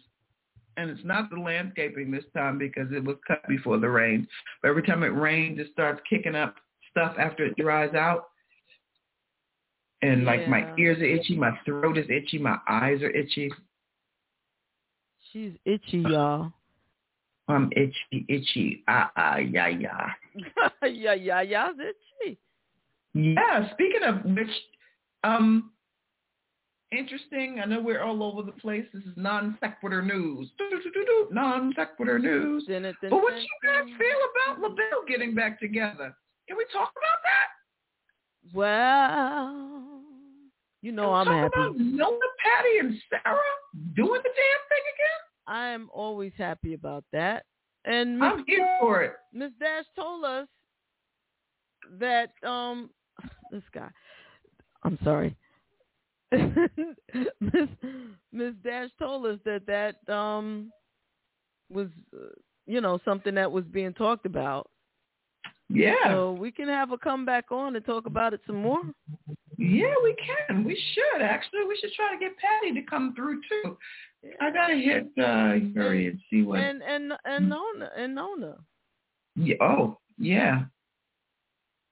and it's not the landscaping this time because it was cut before the rain, but every time it rains, it starts kicking up stuff after it dries out. And yeah. Like my ears are itchy, my throat is itchy, my eyes are itchy. She's itchy, y'all. I'm itchy. Yeah. Ya's itchy. Yeah, speaking of which, interesting. I know we're all over the place. This is non-sequitur news. Non-sequitur news. But what you guys feel about LaBelle getting back together? Can we talk about that? Well, you know I'm happy. Talk about Noah, Patty, and Sarah doing the damn thing again? I am always happy about that. And I'm here for it. Ms. Dash told us that this guy, I'm sorry. Ms. Dash told us that was, you know, something that was being talked about. Yeah. So we can have a comeback on and talk about it some more. Yeah, we can. We should, actually. We should try to get Patty to come through, too. I got to hit Yuri and see what... And Nona. Yeah, oh, yeah.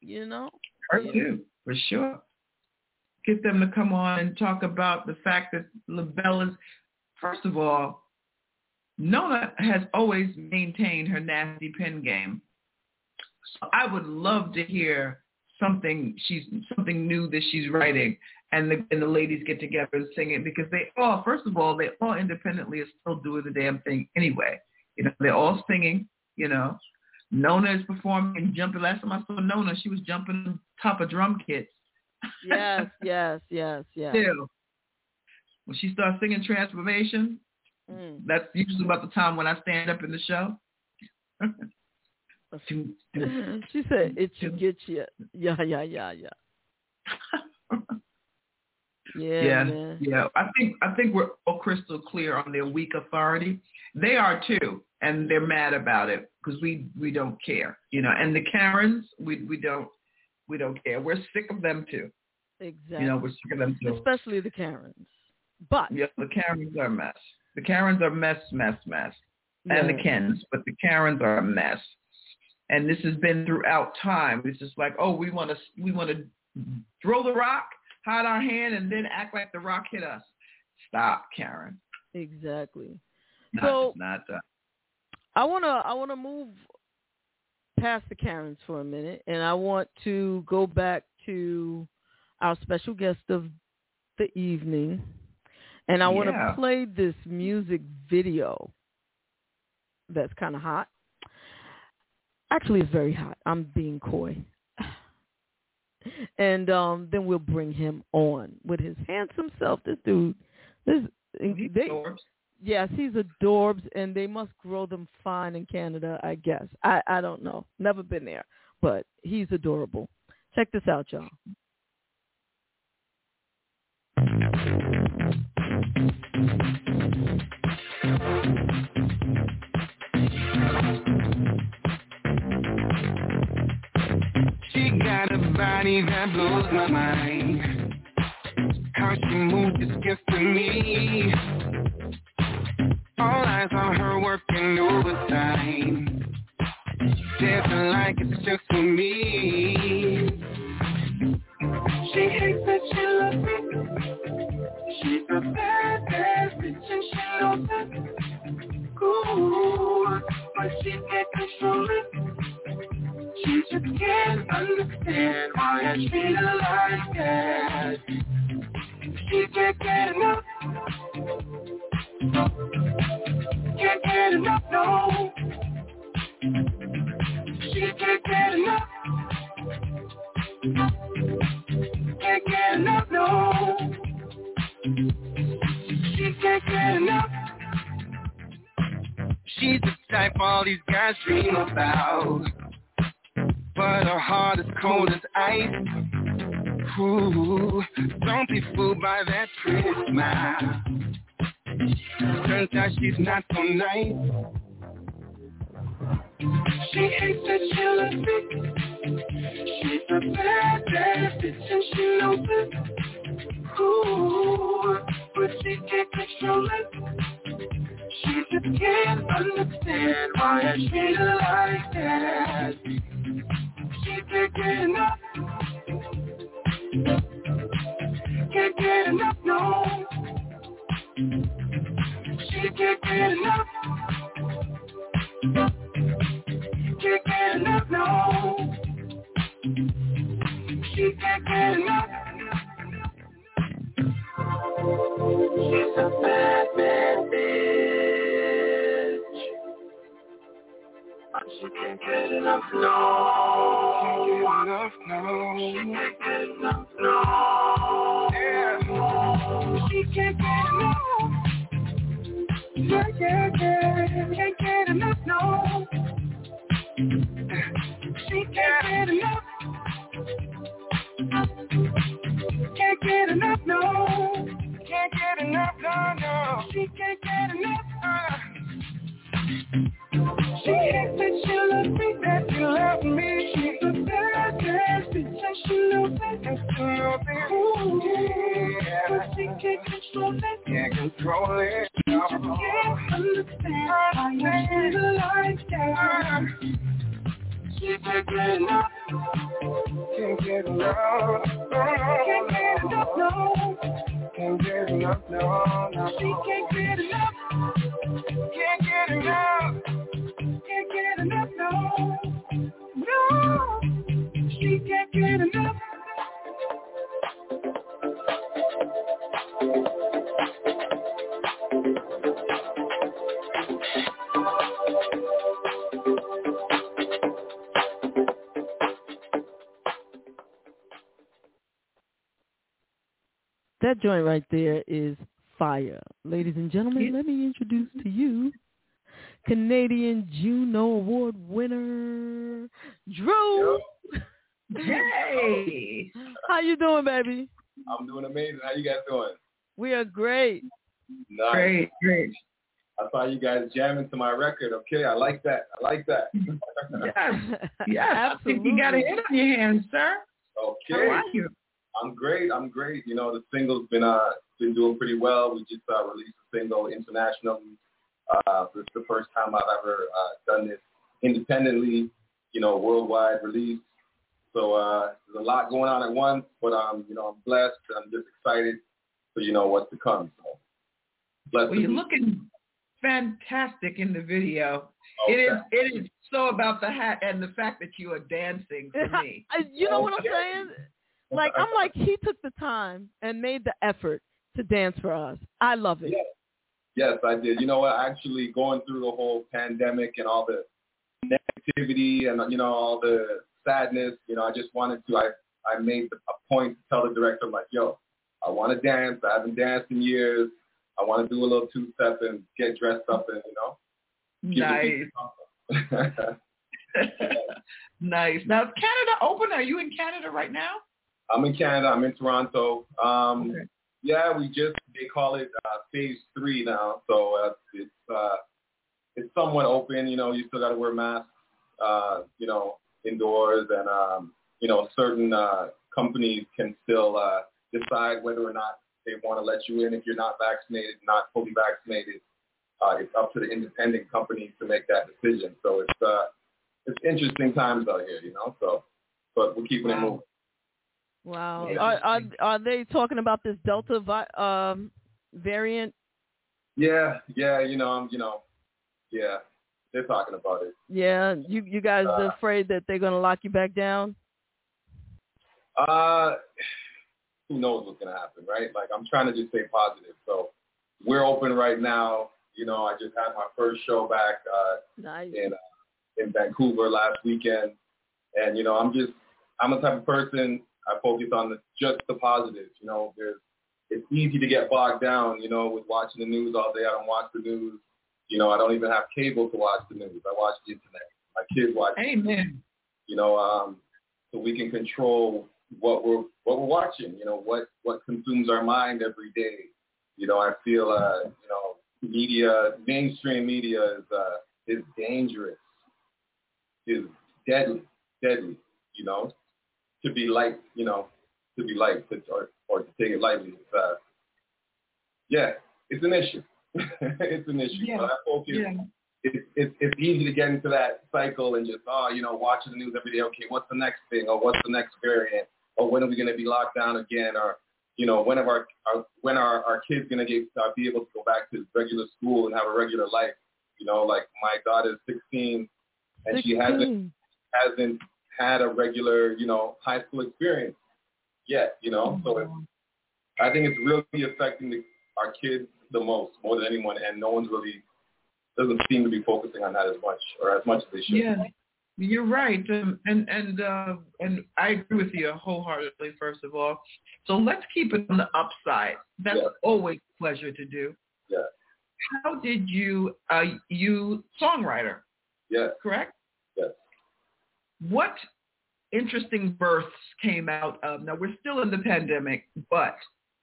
You know? Her, yeah. Too, for sure. Get them to come on and talk about the fact that LaBelle is... First of all, Nona has always maintained her nasty pen game. So I would love to hear... something new that she's writing, and the ladies get together and sing it, because they all independently are still doing the damn thing anyway. You know, they're all singing, you know. Nona is performing and jumping. Last time I saw Nona, she was jumping on top of drum kits. Yes, yes. Still. When she starts singing Transformation, that's usually about the time when I stand up in the show. She said, it should get you. Yeah. Yeah. I think we're all crystal clear on their weak authority. They are too, and they're mad about it because we don't care, you know. And the Karens, we don't care. We're sick of them too. Exactly. You know, we're sick of them too. Especially the Karens. But yeah, the Karens are a mess. The Karens are mess, and yeah. The Kens, but the Karens are a mess. And this has been throughout time. It's just like, oh, we want to throw the rock, hide our hand, and then act like the rock hit us. Stop, Karen. Exactly. So I want to move past the Karens for a minute, and I want to go back to our special guest of the evening, and I want to play this music video that's kind of hot. Actually, it's very hot. I'm being coy. And then we'll bring him on with his handsome self. This dude. He's adorbs. Yes, he's adorbs, and they must grow them fine in Canada, I guess. I don't know. Never been there, but he's adorable. Check this out, y'all. She got a body that blows my mind. How she moved is just to me. All eyes on her working overtime. Dancing like it's just for me. She hates that she loves me. She's a badass bitch and she knows it. Cool, but she can't control it. She just can't understand why I treat her like that. She can't get enough. get enough, no. She can't get enough, no. She can't get enough. She's the type all these guys dream about, but her heart is cold as ice. Ooh, don't be fooled by that pretty smile. Turns out she's not so nice. She hates that she'll admit. She's a badass bitch and she knows it. Ooh, but she can't control it. She just can't understand why I treat her like that. She can't get enough. Can't get enough, no. She can't get enough. Can't get enough, no. She can't get enough. She's a bad, bad bitch, but she can't get enough, no. She can't get enough, no. She can't get enough, no. Yeah. She can't get enough. Yeah, yeah, yeah. Can't get enough, no. She can't get enough. Can't get enough, no. Can't get enough, no, no. She can't get enough. She hates that she'll admit that you love me. She's a badass bitch and she knows it. Ooh, but she can't control it. Can't control it. She just can't understand why you treat her like that. She can't get enough. Can't get enough. Can't get enough, no. Can't get enough, no, no. She can't get enough. Can't get enough. Can't get enough, no. No. She can't get enough. That joint right there is fire. Ladies and gentlemen, let me introduce to you Canadian Juno Award winner, Dru. Hey. How you doing, baby? I'm doing amazing. How you guys doing? We are great. Nice. Great, great. I saw you guys jamming to my record. Okay, I like that. I like that. Yes, yes. Absolutely. You got a hit on your hands, sir. Okay. How are you? I'm great. I'm great. You know, the single's been doing pretty well. We just released a single internationally. It's the first time I've ever done this independently. You know, worldwide release. So there's a lot going on at once. But you know, I'm blessed. I'm just excited for what's to come. So, blessed. Well, you're looking fantastic in the video. Oh, it is so about the hat and the fact that you are dancing for me. You know what I'm saying? Like, I'm like, he took the time and made the effort to dance for us. I love it. Yes, yes, I did. You know what? Actually, going through the whole pandemic and all the negativity and, all the sadness, I just wanted to, I made a point to tell the director, I'm like, yo, I want to dance. I haven't danced in years. I want to do a little two-step and get dressed up and, Nice. Nice. Now, is Canada open? Are you in Canada right now? I'm in Canada. I'm in Toronto. Okay. Yeah, they call it phase 3 now. So it's somewhat open. You still got to wear masks, indoors. And, certain companies can still decide whether or not they want to let you in if you're not vaccinated, not fully vaccinated. It's up to the independent companies to make that decision. So it's interesting times out here, So, but we're keeping it moving. Wow. Yeah. Are they talking about this Delta variant? Yeah, yeah, they're talking about it. Yeah, you guys are afraid that they're going to lock you back down? Who knows what's going to happen, right? Like, I'm trying to just stay positive. So we're open right now. You know, I just had my first show back in Vancouver last weekend. And, you know, I'm the type of person, I focus on just the positives. You know, it's easy to get bogged down, you know, with watching the news all day. I don't watch the news. You know, I don't even have cable to watch the news. I watch the internet. My kids watch the news. You know, so we can control what we're watching, you know, what consumes our mind every day. You know, I feel, you know, mainstream media is dangerous, is deadly, you know, or to take it lightly. It's, it's an issue. It's an issue. Yeah. So I focus. Yeah. It's easy to get into that cycle and just, you know, watching the news every day. Okay, what's the next thing, or what's the next variant, or when are we going to be locked down again, or, you know, when are our kids going to be able to go back to regular school and have a regular life? You know, like my daughter's 16, and she hasn't had a regular, you know, high school experience yet, you know. Mm-hmm. So I think it's really affecting our kids the most, more than anyone, and no one's really doesn't seem to be focusing on that as much, or as much as they should. Yeah, you're right, and I agree with you wholeheartedly. First of all, so let's keep it on the upside. That's always a pleasure to do. Yeah. How did you, songwriter? Yeah. Correct. Yes. What interesting births came out of? Now we're still in the pandemic, but.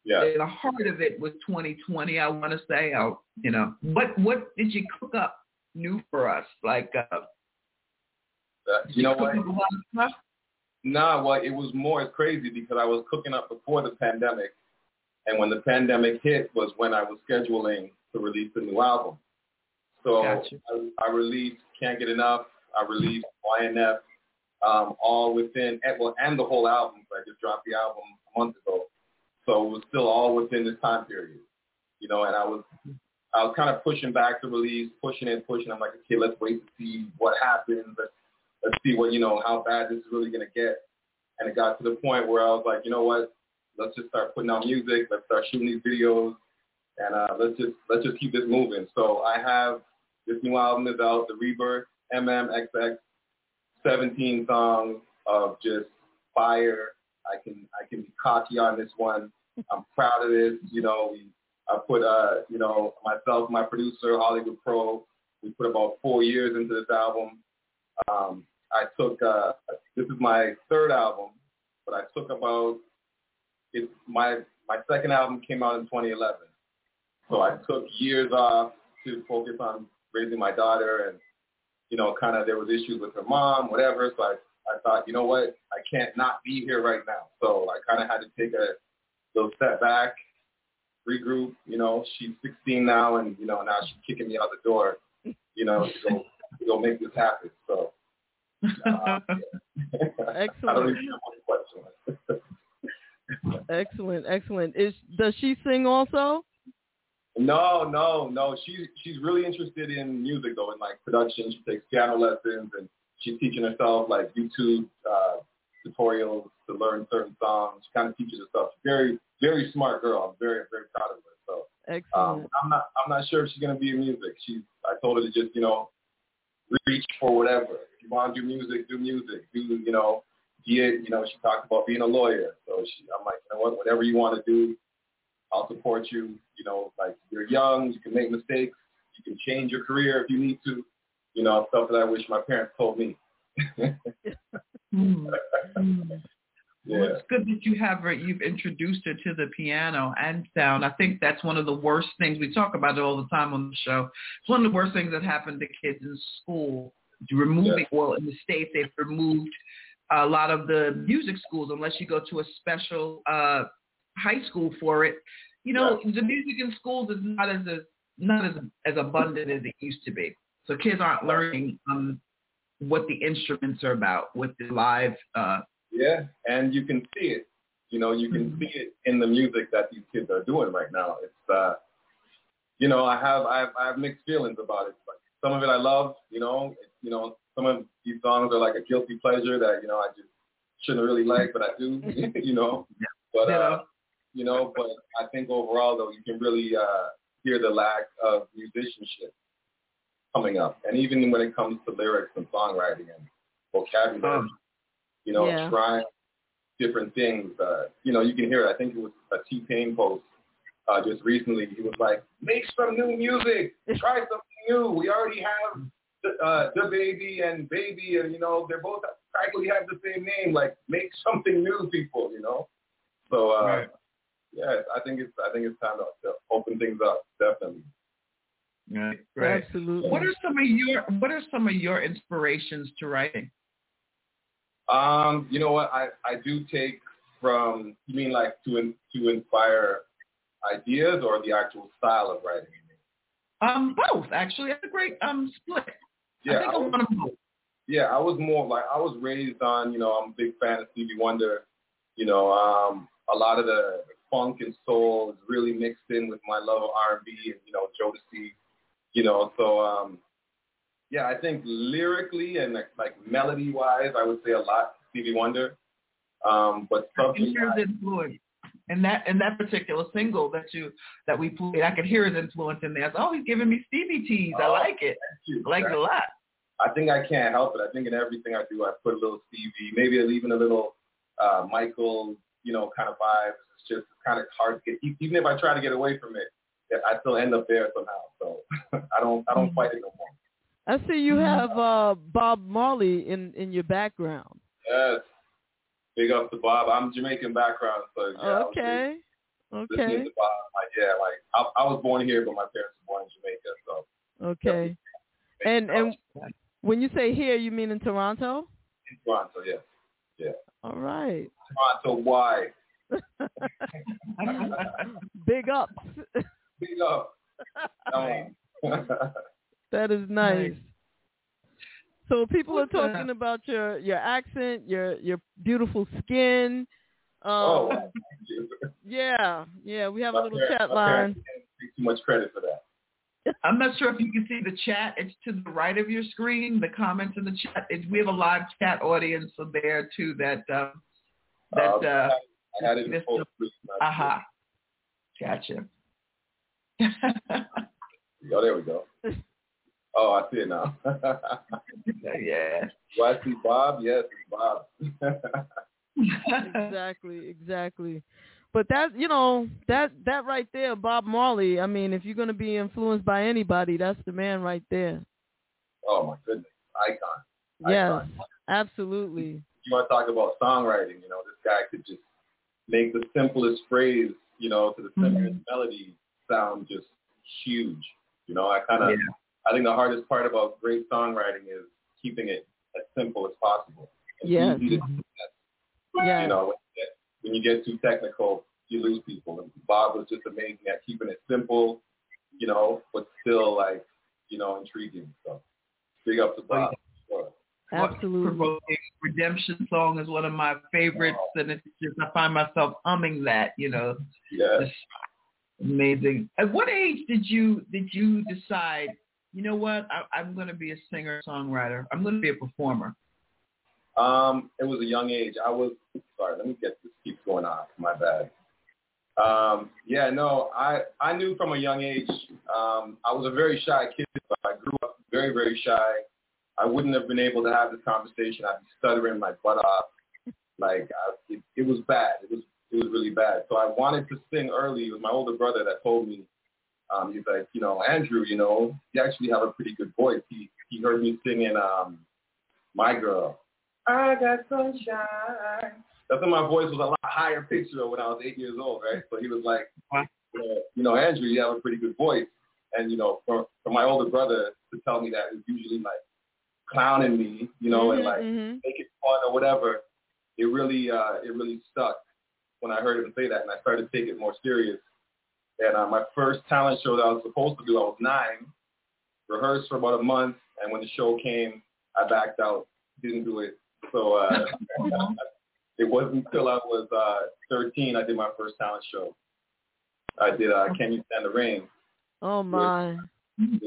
Yeah. The heart of it was 2020, I want to say. You know, what did you cook up new for us? Like, you know what? It was more crazy because I was cooking up before the pandemic, and when the pandemic hit was when I was scheduling to release the new album. So gotcha. I released Can't Get Enough, I released YNF, all within, and the whole album. So I just dropped the album a month ago. So it was still all within this time period, you know, and I was kind of pushing back the release, pushing. I'm like, okay, let's wait to see what happens. Let's see what, you know, how bad this is really going to get. And it got to the point where I was like, you know what, let's just start putting out music. Let's start shooting these videos, and let's just keep this moving. So I have this new album is out, The Rebirth, MMXX, 17 songs of just fire. I can be cocky on this one. I'm proud of this. You know, I put, you know, myself, my producer, Hollywood Pro, we put about 4 years into this album. This is my third album, but I took about, my second album came out in 2011. So I took years off to focus on raising my daughter and, you know, kind of there was issues with her mom, whatever. So I thought, you know what, I can't not be here right now. So I kind of had to take a little step back, regroup. You know, she's 16 now, and, you know, now she's kicking me out the door, you know, to go make this happen. So, Excellent. I don't even have one question. Excellent. Does she sing also? No. She's really interested in music, though, in, like, production. She takes piano lessons, and she's teaching herself, like, YouTube tutorials to learn certain songs. She kind of teaches herself. Very, very smart girl. I'm very, very proud of her. So, excellent. I'm not sure if she's gonna be in music. I told her to just, you know, reach for whatever. If you want to do music, do music. Do, you know, you know, she talked about being a lawyer. So I'm like, you know what? Whatever you want to do, I'll support you. You know, like, you're young, you can make mistakes, you can change your career if you need to. You know, stuff that I wish my parents told me. Yeah. Well, it's good that you've introduced her to the piano and sound. I think that's one of the worst things. We talk about it all the time on the show. It's one of the worst things that happened to kids in school. In the States, they've removed a lot of the music schools unless you go to a special high school for it. You know, The music in schools is not as abundant as it used to be. So kids aren't learning what the instruments are about, what the live. Yeah, and you can see it. You know, you can see it in the music that these kids are doing right now. It's, you know, I have mixed feelings about it. Like, some of it I love. You know, some of these songs are like a guilty pleasure that, you know, I just shouldn't really like, but I do. You know, but I think overall though, you can really hear the lack of musicianship coming up. And even when it comes to lyrics and songwriting and vocabulary, you know, trying different things, you know, you can hear it. I think it was a T-Pain post just recently. He was like, make some new music. Try something new. We already have DaBaby and Baby, and, you know, they both practically have the same name. Like, make something new, people, you know? So, right. Yeah, I think it's time to open things up, definitely. Yeah, right. Absolutely. What are some of your inspirations to writing? You know what, I do take from, you mean like to inspire ideas or the actual style of writing? Both, actually. That's a great split. Yeah, I think I want them both. Yeah, I was more like, I was raised on, you know, I'm a big fan of Stevie Wonder, you know, a lot of the funk and soul is really mixed in with my love of R&B and, you know, Jodeci, you know. So, yeah, I think lyrically and, like melody-wise, I would say a lot Stevie Wonder. But I can hear his influence. And that particular single that we played, I could hear his influence in there. Oh, he's giving me Stevie tease. I like it. I like it a lot. I think I can't help it. I think in everything I do, I put a little Stevie, maybe even a little Michael, you know, kind of vibes. It's just kind of hard to get, even if I try to get away from it, I still end up there somehow. So I don't fight it no more. I see you have Bob Marley in your background. Yes. Big up to Bob. I'm Jamaican background, so yeah. Okay. Listening to Bob. I was born here, but my parents were born in Jamaica, so. Okay. Yeah. And when you say here, you mean in Toronto? In Toronto, yes. Yeah. All right. Toronto, why? Big up. Big up. That is nice. So people are talking about your accent, your beautiful skin. Yeah. We have a little chat line. Take too much credit for that. I'm not sure if you can see the chat. It's to the right of your screen. The comments in the chat. We have a live chat audience there too. I had it. Aha. Gotcha. Oh, there we go. Oh, I see it now. Yeah. Do I see Bob? Yes, Bob. Exactly. But that, you know, that right there, Bob Marley, I mean, if you're going to be influenced by anybody, that's the man right there. Oh, my goodness. Icon. Yes, absolutely. You want to talk about songwriting, you know, this guy could just make the simplest phrase, you know, to the simplest melody sound just huge. You know, I think the hardest part about great songwriting is keeping it as simple as possible. Yes. You know, when you get too technical, you lose people. And Bob was just amazing at keeping it simple, you know, but still, like, you know, intriguing. So big up to Bob. Absolutely. Redemption song is one of my favorites, and it's just, I find myself humming that, you know. Yes. Amazing. At what age did you decide, you know what, I'm going to be a singer-songwriter. I'm going to be a performer. It was a young age. Let me get this. Keeps going on. My bad. I knew from a young age. I was a very shy kid. So I grew up very, very shy. I wouldn't have been able to have this conversation. I'd be stuttering my butt off. Like, it was bad. It was really bad. So I wanted to sing early. It was my older brother that told me, he's like, you know, Andrew, you know, you actually have a pretty good voice. He heard me singing My Girl. I got sunshine. That's when my voice was a lot higher pitched when I was 8 years old, right? So he was like, you know, Andrew, you have a pretty good voice. And, you know, for my older brother to tell me that is usually like clowning me, you know, and like making fun or whatever. It really stuck when I heard him say that, and I started to take it more serious. And my first talent show that I was supposed to do, I was 9, rehearsed for about a month, and when the show came, I backed out, didn't do it. So it wasn't until I was 13 I did my first talent show. I did Can You Stand the Rain? Oh, my. With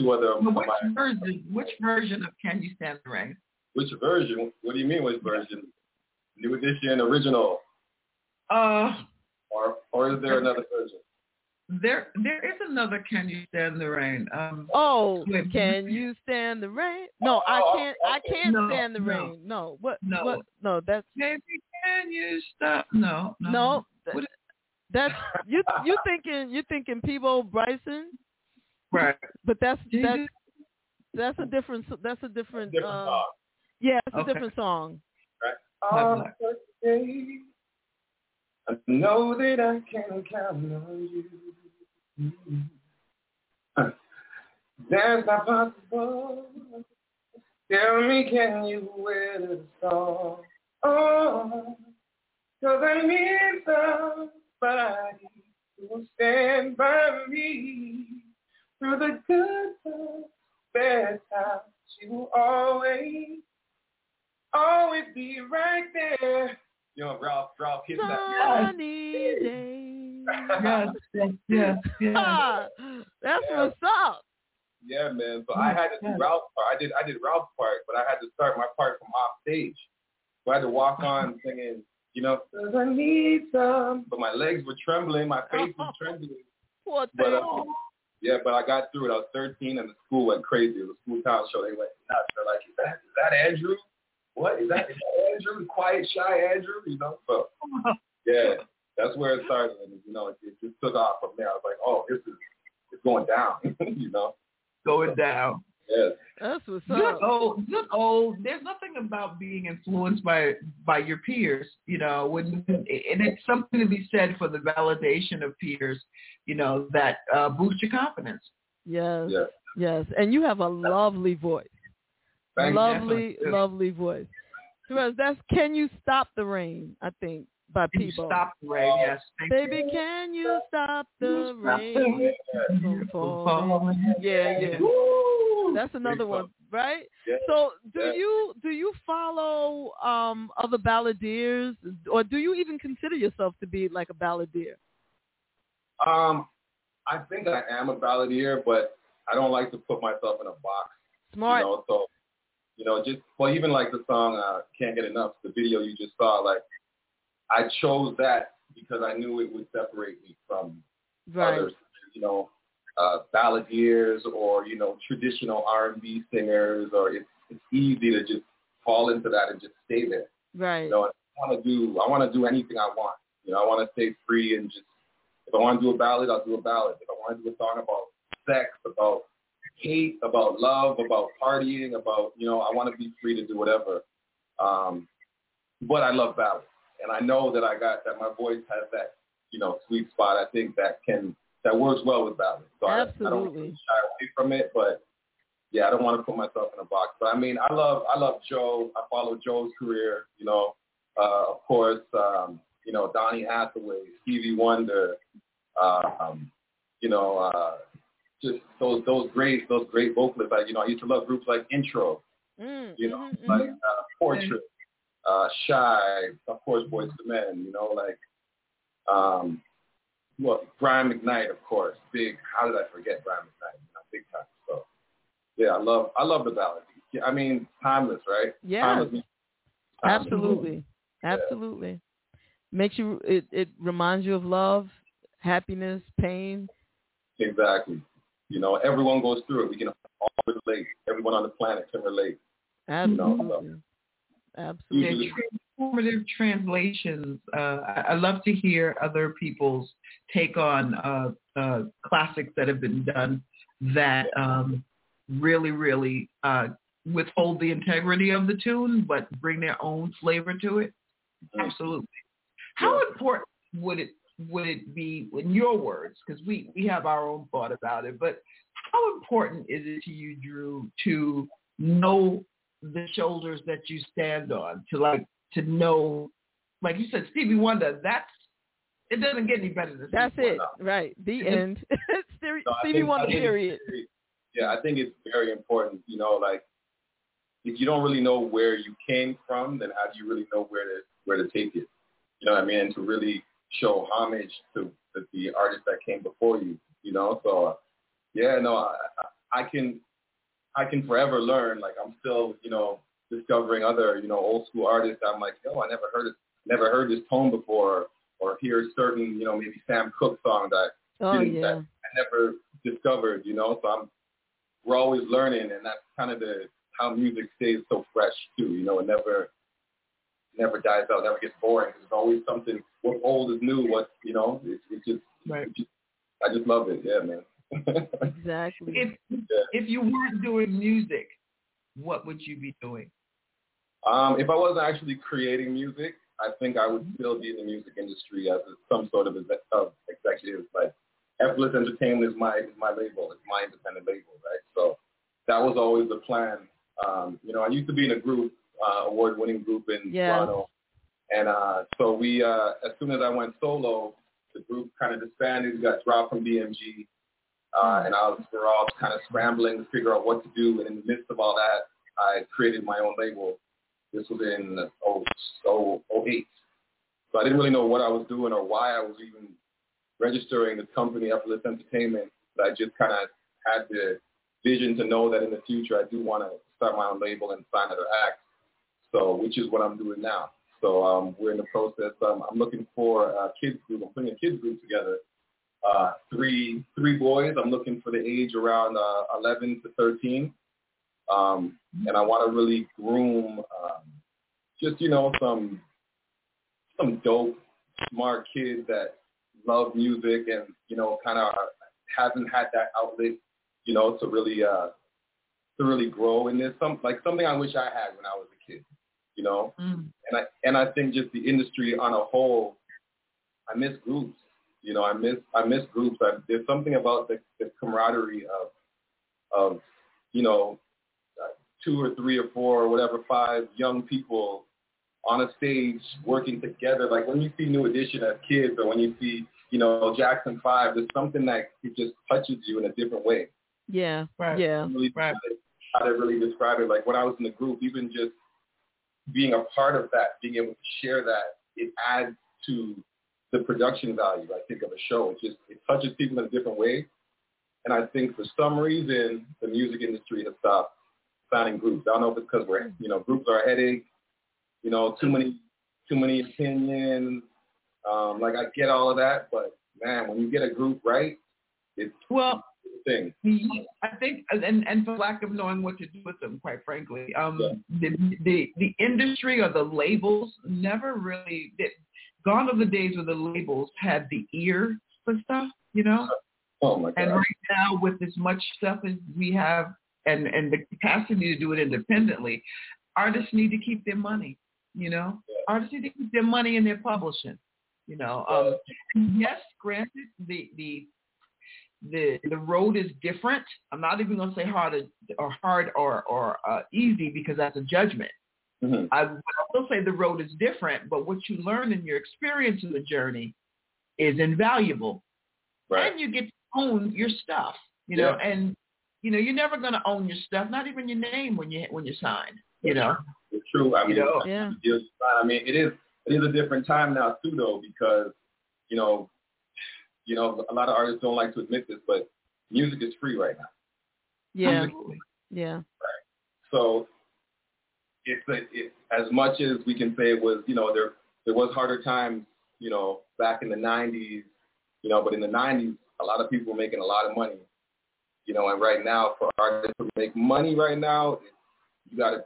two other... Which version of Can You Stand the Rain? Which version? What do you mean, which version? New Edition, original. Or is there another version? There is another "Can You Stand the Rain." Can you stand the rain? No, I can't stand the rain. No, that's maybe. Can you stop? No. That's you thinking Peabo Bryson, right? But that's a different song. Yeah, it's a different song. Right. I know that I can count on you. Mm-hmm. That's not possible. Tell me, can you wear the song? Oh, 'cause I need somebody who will stand by me through the good times, bad times. She will always be right there. Yo, Ralph, hit that. Sunny day. Yes. That's what's up. Yeah, man. So I had to do Ralph's part. I did Ralph's part, but I had to start my part from off stage. So I had to walk on singing, you know, "Cause I need some." But my legs were trembling, my face was trembling. Poor thing. But I got through it. I was 13, and the school went crazy. It was a school talent show. They went nuts. They're like, "Is that Andrew? What is that? Is that Andrew? Quiet, shy Andrew?" You know, so yeah, that's where it started. And, you know, it just took off from there. I was like, "Oh, it's going down." You know, going down. Yeah, that's what's up. Good old. There's nothing about being influenced by your peers. You know, and it's something to be said for the validation of peers. You know, that boosts your confidence. Yes. And you have a lovely voice. Lovely voice. Terez, that's "Can You Stop the Rain," I think, by Peabo. Can you stop the rain, yes. Baby, can you stop the rain? Yeah. Woo! That's another one, right? Yeah. So do you follow other balladeers, or do you even consider yourself to be like a balladeer? I think I am a balladeer, but I don't like to put myself in a box. Smart. You know, so. You know, even like the song "Can't Get Enough," the video you just saw, like, I chose that because I knew it would separate me from others, you know, balladeers or, you know, traditional R&B singers, or it's easy to just fall into that and just stay there. Right. You know, I want to do anything I want. You know, I want to stay free and just, if I want to do a ballad, I'll do a ballad. If I want to do a song about sex, about hate, about love, about partying, about, you know, I want to be free to do whatever. But I love ballads, and I know that my voice has that, you know, sweet spot. I think that works well with ballads. So I don't really shy away from it, but yeah, I don't want to put myself in a box. But I mean, I love Joe. I follow Joe's career, you know, of course, you know, Donny Hathaway, Stevie Wonder, you know, just those great vocalists. Like, you know, I used to love groups like Intro, you know, like Portrait, Shy, of course, Boys to Men, you know, like, Brian McKnight, of course, big. How did I forget Brian McKnight? You know, big time. So yeah, I love the ballad. I mean, timeless, right? Yeah, timeless. Absolutely. Yeah. Makes you. It reminds you of love, happiness, pain. Exactly. You know, everyone goes through it. We can all relate. Everyone on the planet can relate. Absolutely. You know, so. Absolutely. Transformative translations. I love to hear other people's take on classics that have been done that really, really withhold the integrity of the tune, but bring their own flavor to it. Absolutely. How important would it be, in your words, because we have our own thought about it, but how important is it to you, Dru, to know the shoulders that you stand on, to know, like you said, Stevie Wonder, it doesn't get any better than that's Stevie it, Wonder. Right, the end. Stevie Wonder, period. Yeah, I think it's very important, you know, like, if you don't really know where you came from, then how do you really know where to take it? You know what I mean? And to really show homage to the artists that came before you, you know? So, I can forever learn. Like, I'm still, you know, discovering other, you know, old school artists. I'm like, yo, I never heard this tone before, or hear certain, you know, maybe Sam Cooke song that that I never discovered, you know. So we're always learning, and that's kind of how music stays so fresh too, you know. It never dies out, never gets boring. There's always something. What's old is new. What, you know, I just love it. Yeah, man. Exactly. If you weren't doing music, what would you be doing? If I wasn't actually creating music, I think I would still be in the music industry as some sort of executive. Like Effortless Entertainment is my label. It's my independent label, right? So that was always the plan. You know, I used to be in a group, award-winning group in Toronto, and so we, as soon as I went solo, the group kind of disbanded. We got dropped from BMG. And we're all kind of scrambling to figure out what to do. And in the midst of all that, I created my own label. This was in 2008. So I didn't really know what I was doing or why I was even registering this company, Effortless Entertainment. But I just kind of had the vision to know that in the future, I do want to start my own label and sign other acts, which is what I'm doing now. So we're in the process. I'm looking for a kids group. I'm putting a kids group together. Three boys. I'm looking for the age around 11 to 13, and I want to really groom just, you know, some dope, smart kids that love music and, you know, kind of hasn't had that outlet, you know, to really grow in this. Something I wish I had when I was a kid, you know. And I think just the industry on a whole, I miss groups. You know, I miss groups. There's something about the camaraderie of you know, 2 or 3 or 4 or whatever, 5 young people on a stage working together. Like when you see New Edition as kids, or when you see, you know, Jackson 5, there's something that it just touches you in a different way. Yeah, right. Yeah, really, right. How to really describe it. Like when I was in the group, even just being a part of that, being able to share that, it adds to the production value, I think, of a show. It touches people in a different way. And I think for some reason, the music industry has stopped signing groups. I don't know if it's because we're, you know, groups are a headache, you know, too many opinions. Like I get all of that, but man, when you get a group right, it's a thing. I think, and for lack of knowing what to do with them, quite frankly, the industry or the labels never really did. Gone are the days where the labels had the ear for stuff, you know? Oh, my God. And right now, with as much stuff as we have and the capacity to do it independently, artists need to keep their money, you know? Yeah. Artists need to keep their money in their publishing, you know? Yes, granted, the road is different. I'm not even going to say hard or easy, because that's a judgment. Mm-hmm. I will say the road is different, but what you learn in your experience of the journey is invaluable. Right. And you get to own your stuff, you know, and, you know, you're never going to own your stuff, not even your name when you sign, you know. It's true. I mean, you know? It is a different time now too, though, because, you know, a lot of artists don't like to admit this, but music is free right now. Yeah. Absolutely. Yeah. Right. So, as much as we can say it was, you know, there was harder times, you know, back in the 90s, you know, but in the 90s, a lot of people were making a lot of money, you know, and right now, for artists to make money right now, you got to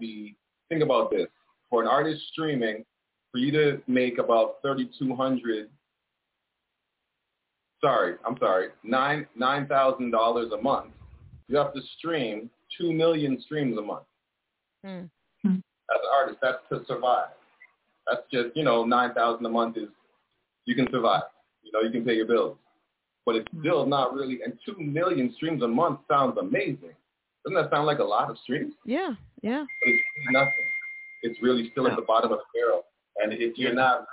think about this. For an artist streaming, for you to make about $9,000 a month, you have to stream 2 million streams a month. Hmm. As an artist, that's to survive. That's just, you know, $9,000 a month is, you can survive. You know, you can pay your bills. But it's still not really, and 2 million streams a month sounds amazing. Doesn't that sound like a lot of streams? Yeah, yeah. But it's nothing. It's really still at the bottom of the barrel. And if you're not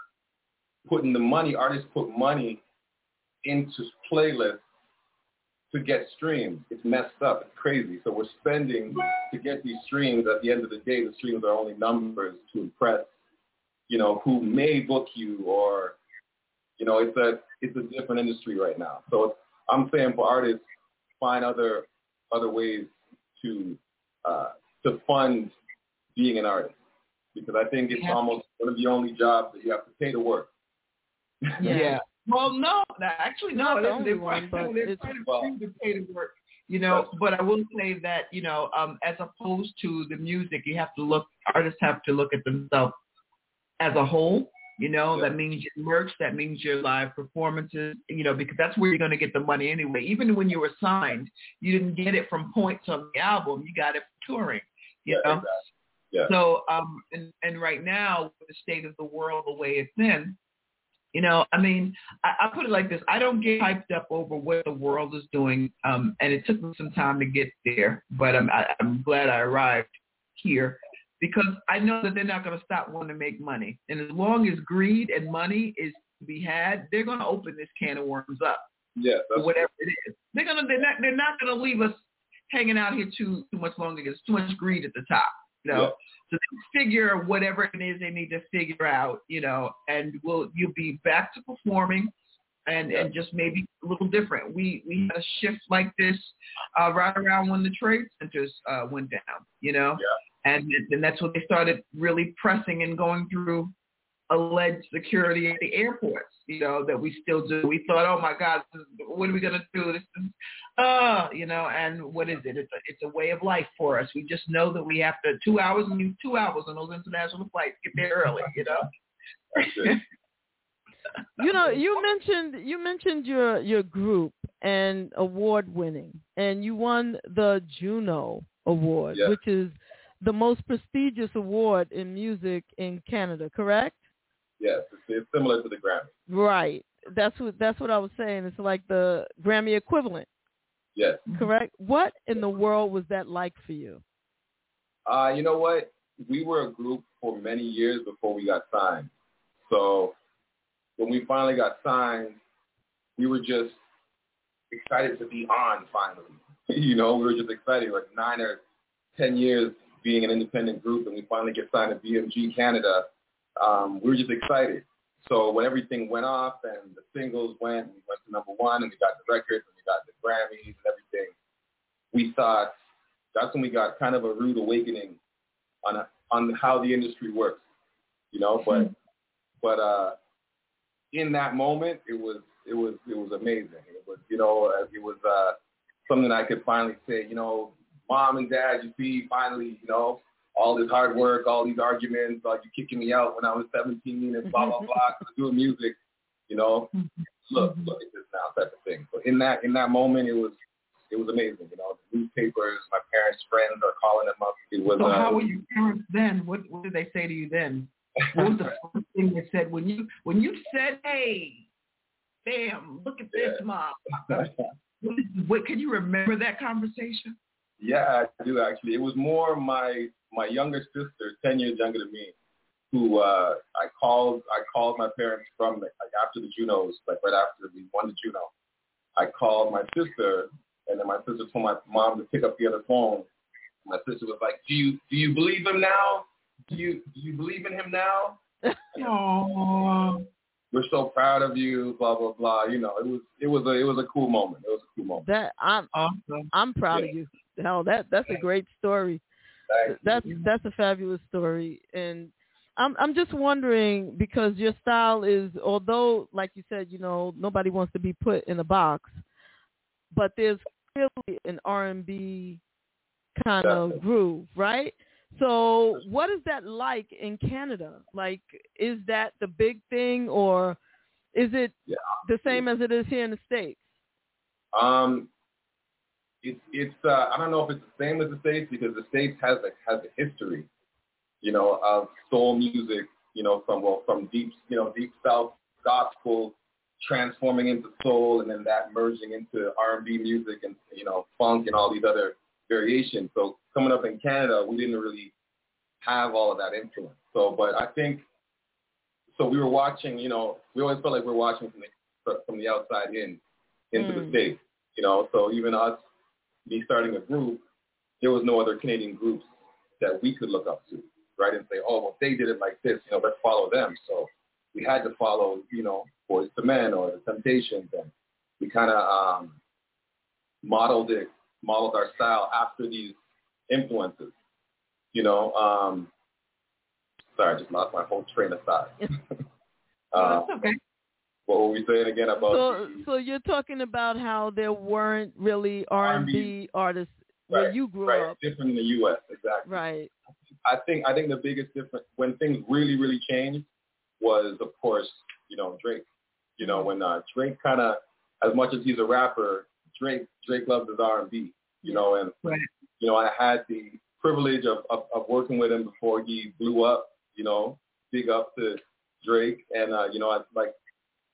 putting the money, artists put money into playlists to get streams. It's messed up. It's crazy. So we're spending to get these streams. At the end of the day, the streams are only numbers to impress, you know, who may book you, or, you know, it's a different industry right now. So I'm saying for artists, find other ways to fund being an artist, because I think it's almost one of the only jobs that you have to pay to work. Yeah. Well, no, actually, no. They're trying to pay to work. You know, but I will say that, you know, as opposed to the music, you have to look, artists have to look at themselves as a whole, you know, that means your merch, that means your live performances, you know, because that's where you're going to get the money anyway. Even when you were signed, you didn't get it from points on the album, you got it from touring, you know? Exactly. Yeah. So, and right now, with the state of the world, the way it's in, you know, I mean, I put it like this. I don't get hyped up over what the world is doing, and it took me some time to get there, but I'm glad I arrived here because I know that they're not going to stop wanting to make money. And as long as greed and money is to be had, they're going to open this can of worms up. Yeah, whatever it is, they're not going to leave us hanging out here too much longer. There's too much greed at the top. You know, so they figure whatever it is they need to figure out, you know, and you'll be back to performing and just maybe a little different. We had a shift like this right around when the trade centers went down, you know, and that's when they started really pressing and going through alleged security at the airports, you know, that we still do. We thought, oh my God, what are we gonna do? This is, you know, and what is it? It's a way of life for us. We just know that we have to 2 hours on those international flights. Get there early, you know. You know, you mentioned your group and award winning, and you won the Juno Award, which is the most prestigious award in music in Canada, correct? Yes, it's similar to the Grammy. Right. That's what I was saying. It's like the Grammy equivalent. Yes. Correct? What in the world was that like for you? You know what? We were a group for many years before we got signed. So when we finally got signed, we were just excited to be on finally. You know, we were just excited. Like 9 or 10 years being an independent group and we finally get signed to BMG Canada. We were just excited. So when everything went off and the singles went and we went to number 1 and we got the records and we got the Grammys and everything, we thought that's when we got kind of a rude awakening on how the industry works, you know. But in that moment, it was amazing. It was, you know, it was something I could finally say, you know, Mom and Dad, you see, finally, you know, all this hard work, all these arguments, like you kicking me out when I was 17 and blah, blah, blah, doing music, you know, look at this now type of thing. So in that moment, it was amazing, you know, the newspapers, my parents' friends are calling them up. It was, so how were your parents then? What did they say to you then? What was the first thing they said when you said, hey, damn, look at this, Mom. What can you remember that conversation? Yeah, I do actually. It was more my younger sister, 10 years younger than me, who I called my parents from after the Junos, like right after we won the Juno. I called my sister, and then my sister told my mom to pick up the other phone. My sister was like, "Do you believe him now? Do you believe in him now? Aww. We're so proud of you, blah blah blah." You know, it was a cool moment. It was a cool moment. That I'm proud of you. Hell, that's a great story. Thanks. That's a fabulous story, and I'm just wondering because your style is, although like you said, you know, nobody wants to be put in a box, but there's clearly an R&B kind of groove, right? So what is that like in Canada? Like, is that the big thing or is it the same as it is here in the States? It's I don't know if it's the same as the States because the States has a history, you know, of soul music, you know, from deep, you know, deep South gospel transforming into soul and then that merging into R&B music and, you know, funk and all these other variation. So coming up in Canada, we didn't really have all of that influence. So, but I think, so we were watching, you know, we always felt like we were watching from the outside in, into the States, you know, so even us, me starting a group, there was no other Canadian groups that we could look up to, right? And say, oh, well, they did it like this, you know, let's follow them. So we had to follow, you know, Boyz II Men or The Temptations, and we kind of modeled our style after these influences, you know. Sorry, I just lost my whole train of thought. That's okay. What were we saying again about? So you're talking about how there weren't really R&B artists where you grew up. Right, different in the U.S., exactly. Right. I think the biggest difference when things really changed was, of course, you know, Drake. You know, when Drake kind of, as much as he's a rapper, Drake loves his R&B. You know, and right. You know, I had the privilege of working with him before he blew up. You know, big up to Drake, and you know, I like.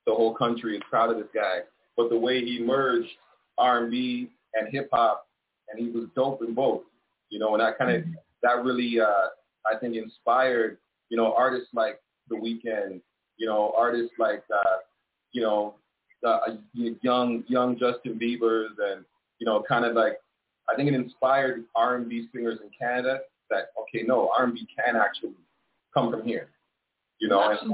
The whole country is proud of this guy, but the way he merged R&B and hip hop, and he was dope in both, you know, and that kind of that really, I think, inspired, you know, artists like The Weeknd, you know, artists like, you know, young Justin Bieber's, and you know, kind of like, I think it inspired R&B singers in Canada that okay, no, R&B can actually come from here, you know, and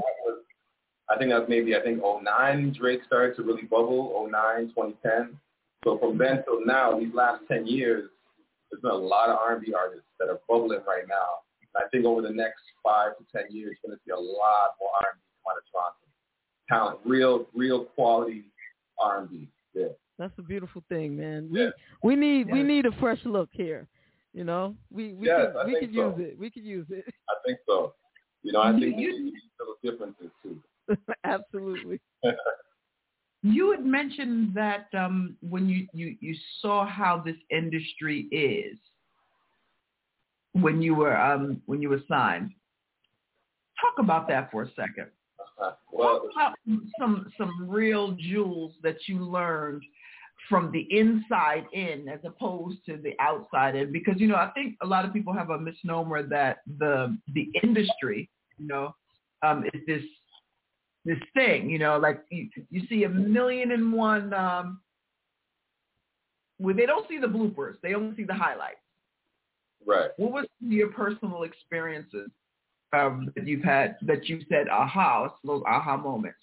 I think 2009 Drake started to really bubble, 2009, 2010. So from then till now, these last 10 years, there's been a lot of R&B artists that are bubbling right now. And I think over the next 5 to 10 years, you're going to see a lot more R&B come out of Toronto. Talent, real quality R&B. Yeah. That's a beautiful thing, man. Yeah. We need a fresh look here. You know, we could use it. I think so. You know, I think there's little differences too. Absolutely. You had mentioned that when you saw how this industry is when you were signed. Talk about that for a second. Well, talk about some real jewels that you learned from the inside in as opposed to the outside in, because you know I think a lot of people have a misnomer that the industry, you know, is this thing, you know, like you see 1,000,001 where they don't see the bloopers, they only see the highlights. Right. What was your personal experiences that you've had that you said aha, it's those aha moments?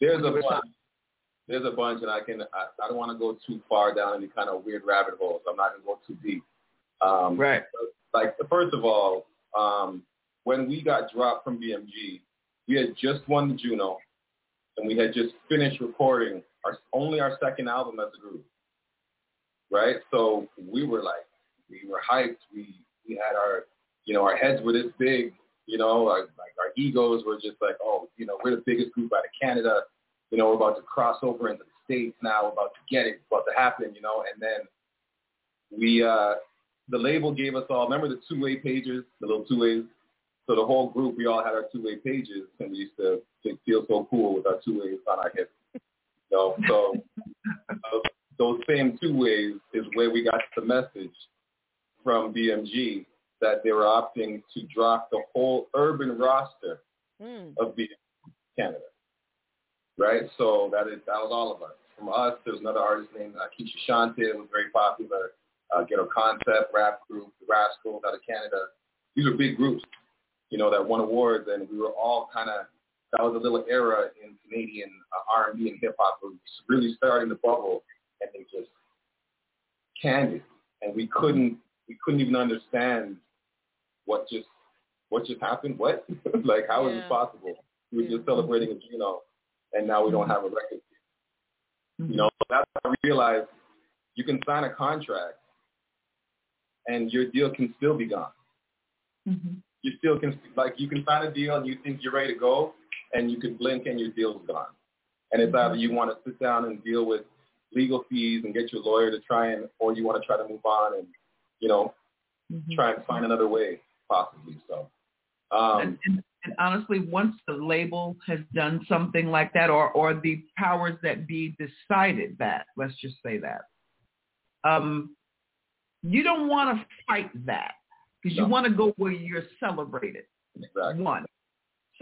There's a bunch, and I don't want to go too far down any kind of weird rabbit holes. I'm not going to go too deep. Right. Like first of all, when we got dropped from BMG, we had just won the Juno, and we had just finished recording our second album as a group, right? So we were hyped. We had our heads were this big, you know, our egos were just like, oh, you know, we're the biggest group out of Canada. You know, we're about to cross over into the States now. We're about to get it. It's about to happen, you know. And then the label gave us all, remember the two-way pages, the little two-ways? So the whole group, we all had our two-way pages, and we used to feel so cool with our two-ways on our hips. You know, so those same two-ways is where we got the message from BMG that they were opting to drop the whole urban roster of BMG Canada, right? So that was all of us. From us, there was another artist named Keisha Shante, who was very popular, Ghetto Concept, rap group, The Rascals out of Canada. These are big groups, you know, that won awards, and we were all kind of, that was a little era in Canadian R&B and hip-hop. It was really starting to bubble, and they just canned it. And we couldn't even understand what just happened, what? Like, how is this possible? We were just celebrating a Juno, and now we don't have a record. You know, so that's when I realized you can sign a contract, and your deal can still be gone. Mm-hmm. You still can, like, you can sign a deal and you think you're ready to go, and you can blink and your deal's gone. And it's either you want to sit down and deal with legal fees and get your lawyer to or you want to try to move on and, you know, try and find another way, possibly. So, and honestly, once the label has done something like that, or the powers that be decided that, let's just say that, you don't want to fight that. Because you want to go where you're celebrated. Exactly. One.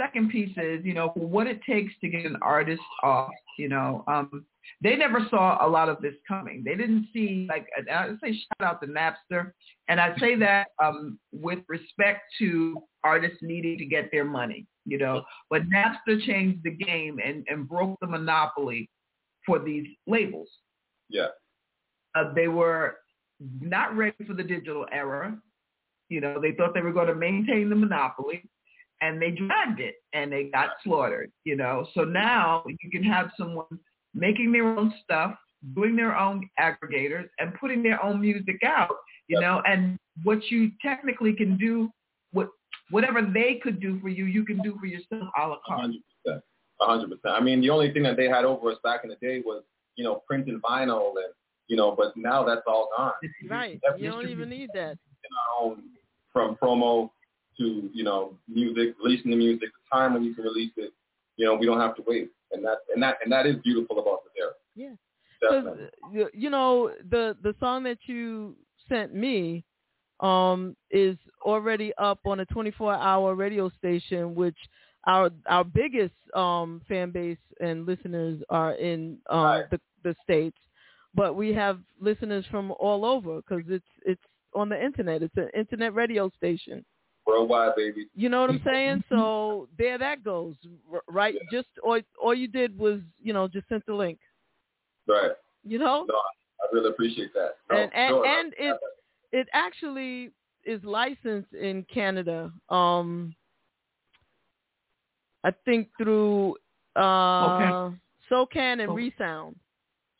Second piece is, you know, what it takes to get an artist off, you know. They never saw a lot of this coming. They didn't see, like, I say shout out to Napster. And I say that with respect to artists needing to get their money, you know. But Napster changed the game and broke the monopoly for these labels. Yeah. They were not ready for the digital era. You know, they thought they were going to maintain the monopoly, and they dragged it and they got slaughtered, you know. So now you can have someone making their own stuff, doing their own aggregators and putting their own music out, you know, and what you technically can do, whatever they could do for you, you can do for yourself a la carte. 100%. 100%. I mean, the only thing that they had over us back in the day was, you know, print and vinyl and, you know, but now that's all gone. Right. You don't even need that. Our own, from promo to, you know, music, releasing the music, the time when you can release it, you know, we don't have to wait. And that is beautiful about this era. Yeah. Because, you know, the song that you sent me is already up on a 24-hour radio station, which our biggest fan base and listeners are in the States. But we have listeners from all over because it's on the Internet. It's an Internet radio station. Worldwide, baby. You know what I'm saying? So there that goes, right? Yeah. Just all you did was, you know, just sent the link. Right. You know? No, I really appreciate that. No, it actually is licensed in Canada. I think through SoCan and ReSound.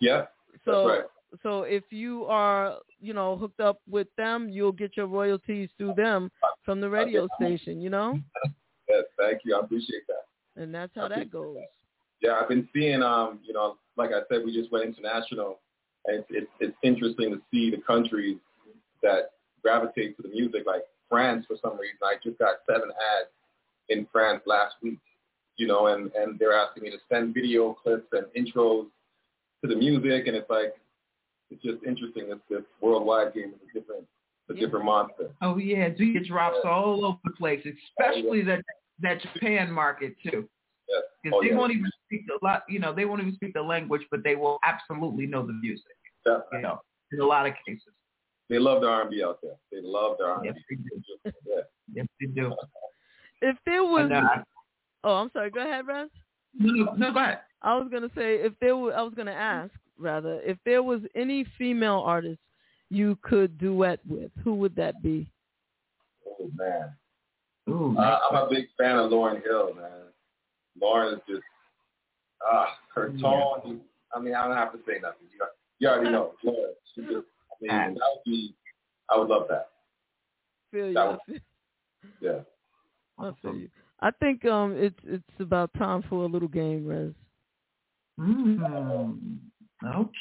Yeah. So that's right. So if you are, you know, hooked up with them, you'll get your royalties through them from the radio station, you know? Yes, thank you. I appreciate that. And that's how that goes. That. Yeah, I've been seeing, you know, like I said, we just went international. It's interesting to see the countries that gravitate to the music, like France for some reason. I just got 7 ads in France last week, you know, and they're asking me to send video clips and intros to the music, and it's like, it's just interesting. This worldwide game is a different monster. Oh, yeah. It drops all over the place, especially that Japan market, too. Yes. Because they won't even speak a lot, you know, they won't even speak the language, but they will absolutely know the music, you know, in a lot of cases. They love their R&B out there. They love their R&B. Yes, they do. Yeah. Yes, they do. If there was... I'm sorry. Go ahead, Russ. No, go ahead. I was going to say, if there was any female artist you could duet with, who would that be? Oh, man. Ooh, I'm a big fan of Lauryn Hill, man. Lauryn is just, her tone. Yeah. I mean, I don't have to say nothing. You already know. Lauryn, she just, I mean, I would love that. Feel you. I feel you. I think it's about time for a little game, Rez. Okay.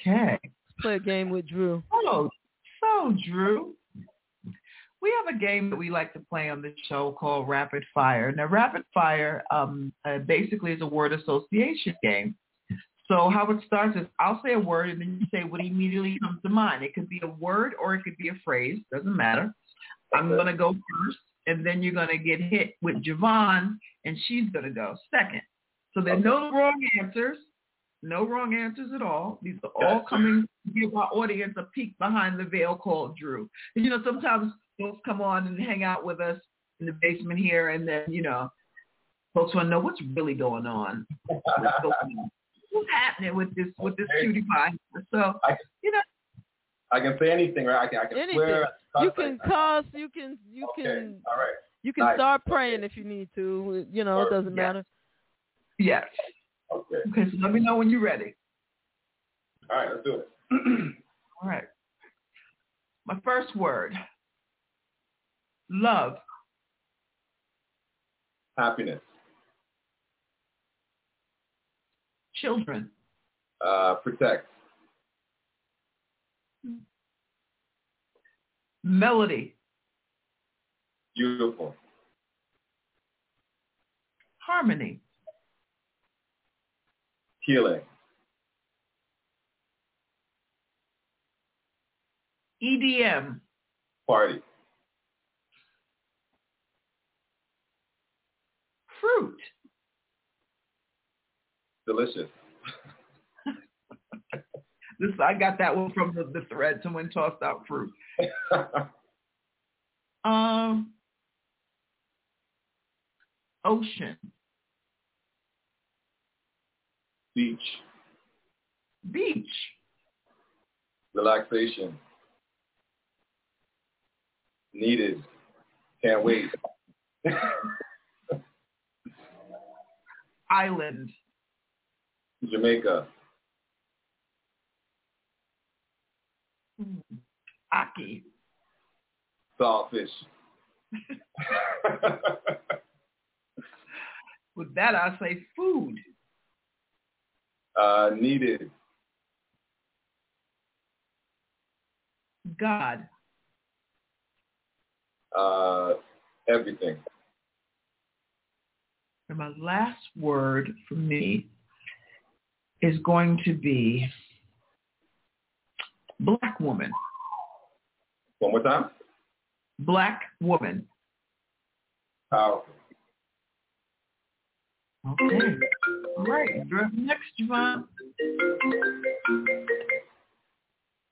Let's play a game with Dru. Oh, so Dru, we have a game that we like to play on this show called Rapid Fire. Now, Rapid Fire basically is a word association game. So how it starts is I'll say a word and then you say what immediately comes to mind. It could be a word or it could be a phrase. Doesn't matter. I'm going to go first and then you're going to get hit with Javon and she's going to go second. So there's no wrong answers. No wrong answers at all. These are all coming to give our audience a peek behind the veil called Dru. You know, sometimes folks come on and hang out with us in the basement here, and then, you know, folks want to know what's really going on. What's happening with this cutie pie? So, you know. I can say anything, right? I can swear. You can cuss. You can. All right. You can start praying if you need to. You know, it doesn't matter. Yes. Okay, so let me know when you're ready. All right, let's do it. All right. My first word. Love. Happiness. Children. Protect. Melody. Beautiful. Harmony. Healing. EDM. Party. Fruit. Delicious. I got that one from the thread. Someone tossed out fruit. Ocean. Beach. Relaxation. Needed. Can't wait. island? Jamaica. Aki. Saltfish. With that, I say food. Needed. God. Everything. And my last word for me is going to be Black woman. One more time. Black woman. Powerful. Okay. All right. Next, Javon.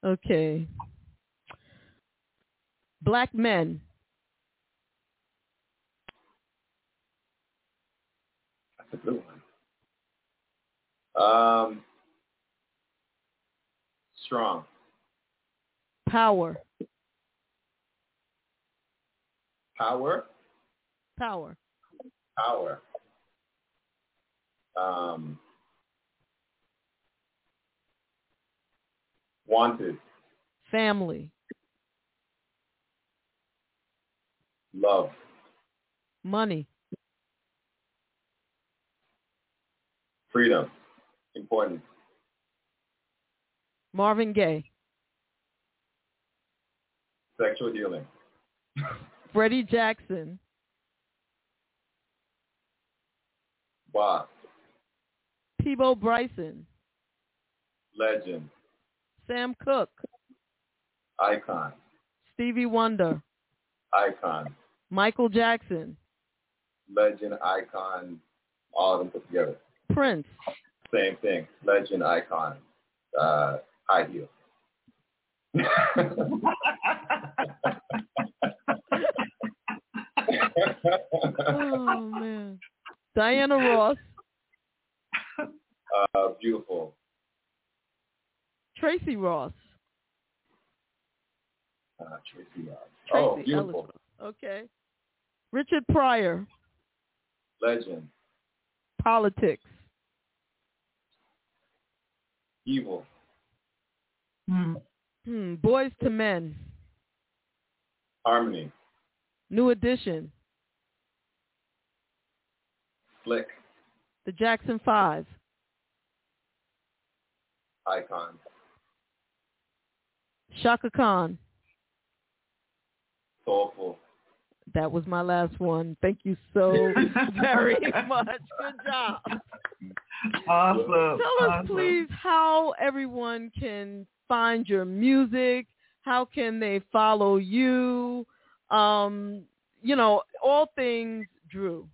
Okay. Black men. That's a good one. Strong. Power. Power? Power. Power. Wanted. Family. Love. Money. Freedom. Important. Marvin Gaye. Sexual healing. Freddie Jackson. Bob. Peabo Bryson. Legend. Sam Cooke. Icon. Stevie Wonder. Icon. Michael Jackson. Legend, icon, all of them put together. Prince. Same thing. Legend, icon, high heel. Oh, man. Diana Ross. Beautiful. Tracy Ross. Tracy Ross. Oh, beautiful. Okay. Richard Pryor. Legend. Politics. Evil. Boys to Men. Harmony. New Edition. Flick. The Jackson 5. Icon. Chaka Khan. Soulful. That was my last one. Thank you so very much. Good job. Awesome. Tell us, please, how everyone can find your music. How can they follow you? All things Dru.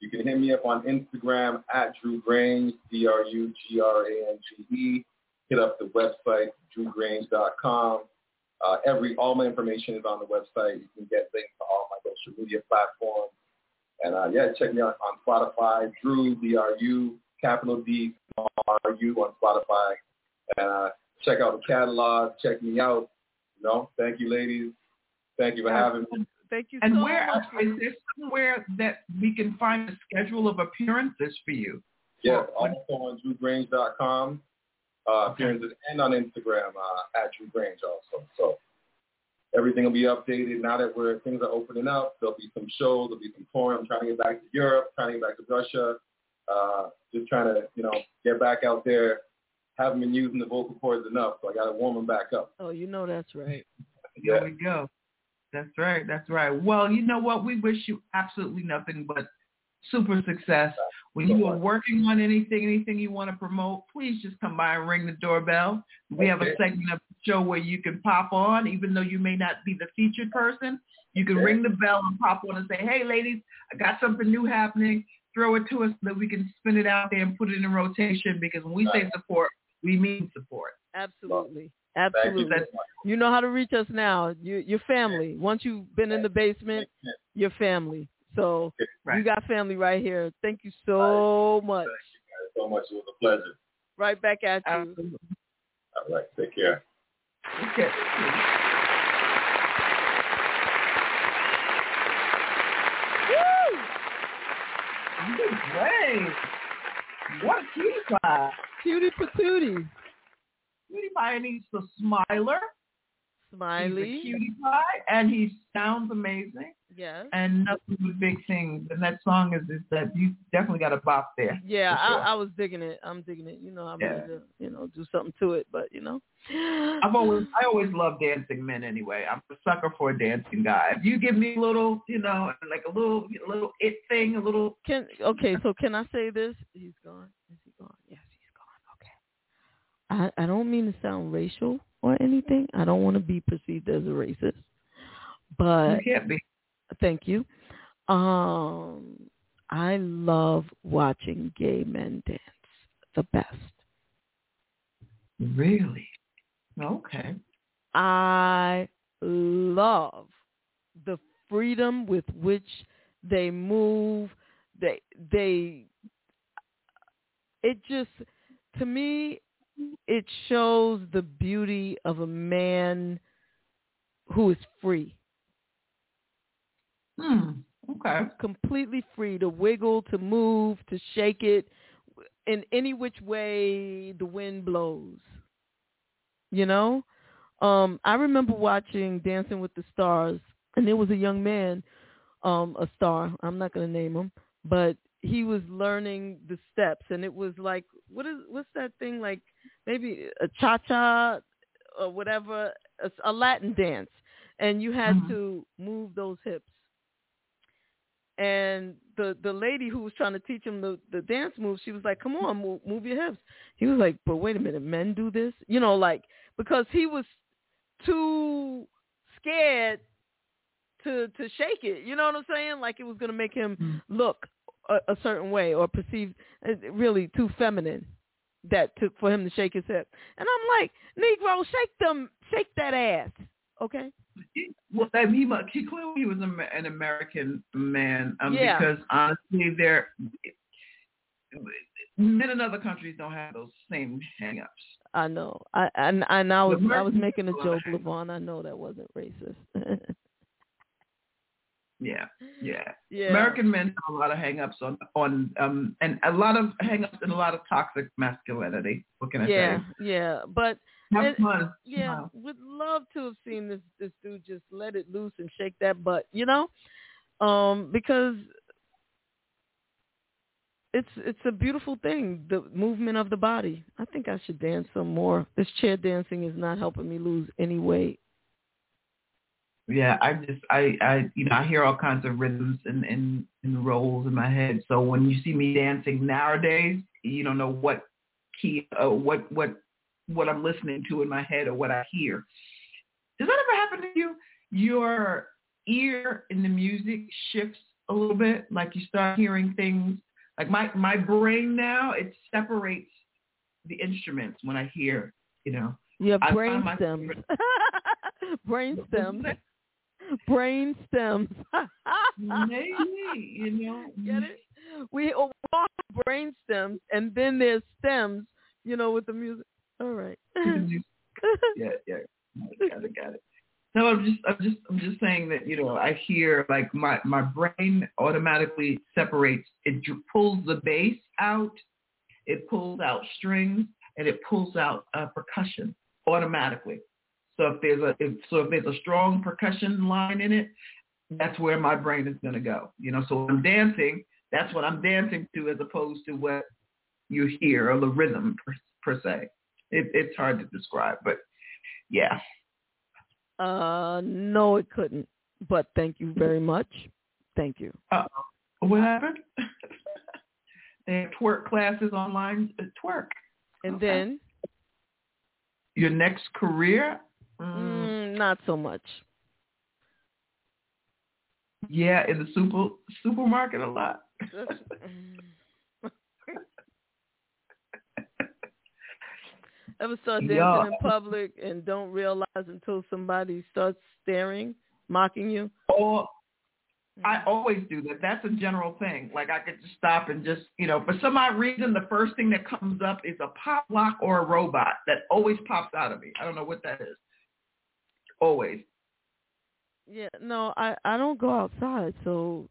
You can hit me up on Instagram at DruGrange, DruGrange. Hit up the website, DruGrange.com. All my information is on the website. You can get links to all my social media platforms. And check me out on Spotify, Dru, D-R-U, capital D, R-U on Spotify. And check out the catalog. Check me out. Thank you, ladies. Thank you for having me. Thank you so much. And is there somewhere that we can find a schedule of appearances for you? Yes, also on DruGrange.com. Appearances and on Instagram at Dru Grange also. So everything will be updated now that things are opening up. There'll be some shows, there'll be some touring. I'm trying to get back to Europe, trying to get back to Russia, just trying to get back out there. Haven't been using the vocal cords enough, so I got to warm them back up. Oh, that's right. Yeah. There we go. That's right. Well, you know what? We wish you absolutely nothing but super success. When you are working on anything you want to promote, please just come by and ring the doorbell. We have a segment of the show where you can pop on, even though you may not be the featured person. You can ring the bell and pop on and say, hey, ladies, I got something new happening. Throw it to us so that we can spin it out there and put it in rotation, because when we say support, we mean support. Absolutely. Absolutely. You know how to reach us now. Your family. Once you've been in the basement, your family. So you got family right here. Thank you so much. Thank you so much. It was a pleasure. Right back at you. Absolutely. All right. Take care. Okay. Woo! Good way. What a cutie pie. Cutie patootie. Cutie pie needs the smiler. Smiley. He's a cutie pie, and he sounds amazing. Yes. And nothing but big things. And that song is that you definitely got a bop there. Yeah, sure. I was digging it. I'm digging it. You know, I'm going to do something to it, but you know. I always love dancing men anyway. I'm a sucker for a dancing guy. If you give me a little, like a little it thing, a little. Can I say this? He's gone. Is he gone? Yes, he's gone. Okay. I don't mean to sound racial or anything. I don't want to be perceived as a racist, but you can't be. Thank you. I love watching gay men dance the best. Really? Okay. I love the freedom with which they move. It just, to me, it shows the beauty of a man who is free. Okay. Completely free to wiggle, to move, to shake it in any which way the wind blows. You know? I remember watching Dancing with the Stars, and there was a young man, a star, I'm not going to name him, but he was learning the steps, and it was like, what's that thing, like maybe a cha-cha or whatever, a Latin dance, and you had to move those hips. And the lady who was trying to teach him the dance moves, she was like, come on, move your hips. He was like, but wait a minute, men do this? Because he was too scared to shake it. You know what I'm saying? Like it was going to make him look a certain way or perceived really too feminine for him to shake his hip. And I'm like, Negro, shake that ass, okay? Well, he clearly was an American man because honestly, men in other countries don't have those same hang-ups. I know. I was making a joke, LaVon. I know that wasn't racist. Yeah. American men have a lot of hang-ups on and a lot of hang-ups and a lot of toxic masculinity. What can I say? Yeah. But would love to have seen this dude just let it loose and shake that butt, because it's a beautiful thing, the movement of the body. I think I should dance some more. This chair dancing is not helping me lose any weight. Yeah, I hear all kinds of rhythms and rolls in my head. So when you see me dancing nowadays, you don't know what key, what I'm listening to in my head or what I hear. Does that ever happen to you? Your ear in the music shifts a little bit, like you start hearing things. Like my brain now, it separates the instruments when I hear. Your brain stems. Brain stems. Brain stems. Maybe, Get it? We all have brain stems, and then there's stems, with the music. All right. Yeah. Got it. No, I'm just saying that I hear like my brain automatically separates. It pulls the bass out, it pulls out strings, and it pulls out percussion automatically. So if there's a strong percussion line in it, that's where my brain is going to go. So when I'm dancing, that's what I'm dancing to, as opposed to what you hear or the rhythm per se. It's hard to describe, but yeah. No, it couldn't. But thank you very much. Thank you. What happened? They have twerk classes online. Twerk. And then? Your next career? Not so much. Yeah, in the supermarket a lot. Ever start dancing in public and don't realize until somebody starts staring, mocking you? Oh, I always do that. That's a general thing. Like I could just stop and just, for some odd reason, the first thing that comes up is a pop lock or a robot. That always pops out of me. I don't know what that is. Always. Yeah, no, I don't go outside, so.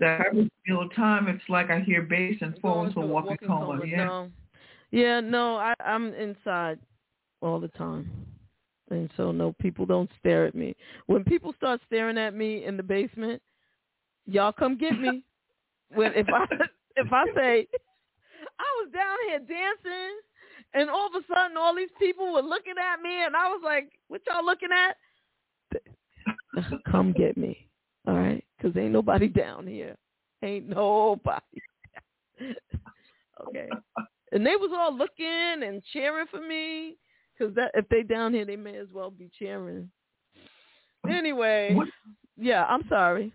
That every single time it's like I hear bass and phones from walking home. I'm inside all the time. And so, no, people don't stare at me. When people start staring at me in the basement, y'all come get me. If I say, I was down here dancing, and all of a sudden all these people were looking at me, and I was like, what y'all looking at? Come get me, all right? Because ain't nobody down here. Ain't nobody. Okay. And they was all looking and cheering for me. Because if they down here, they may as well be cheering. Anyway, I'm sorry.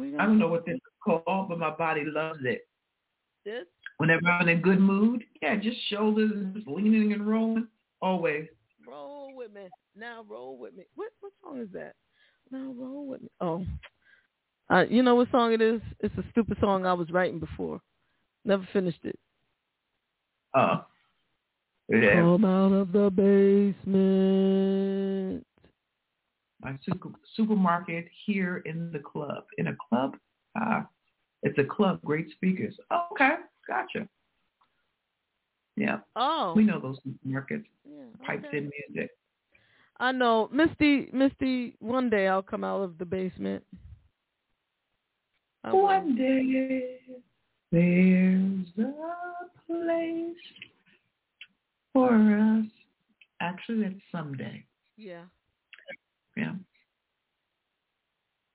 I don't know what this is called, but my body loves it. This? Whenever I'm in a good mood, just shoulders and just leaning and rolling, always. Roll with me. Now roll with me. What song is that? Now roll with me. Oh. You know what song it is? It's a stupid song I was writing before. Never finished it. Come out of the basement. My supermarket here in the club. In a club? It's a club. Great speakers. Oh, okay. Gotcha. Yeah. Oh. We know those supermarkets. Yeah. Pipes in music. I know. Misty, one day I'll come out of the basement. One day there's a place for us. Actually, that's someday. Yeah.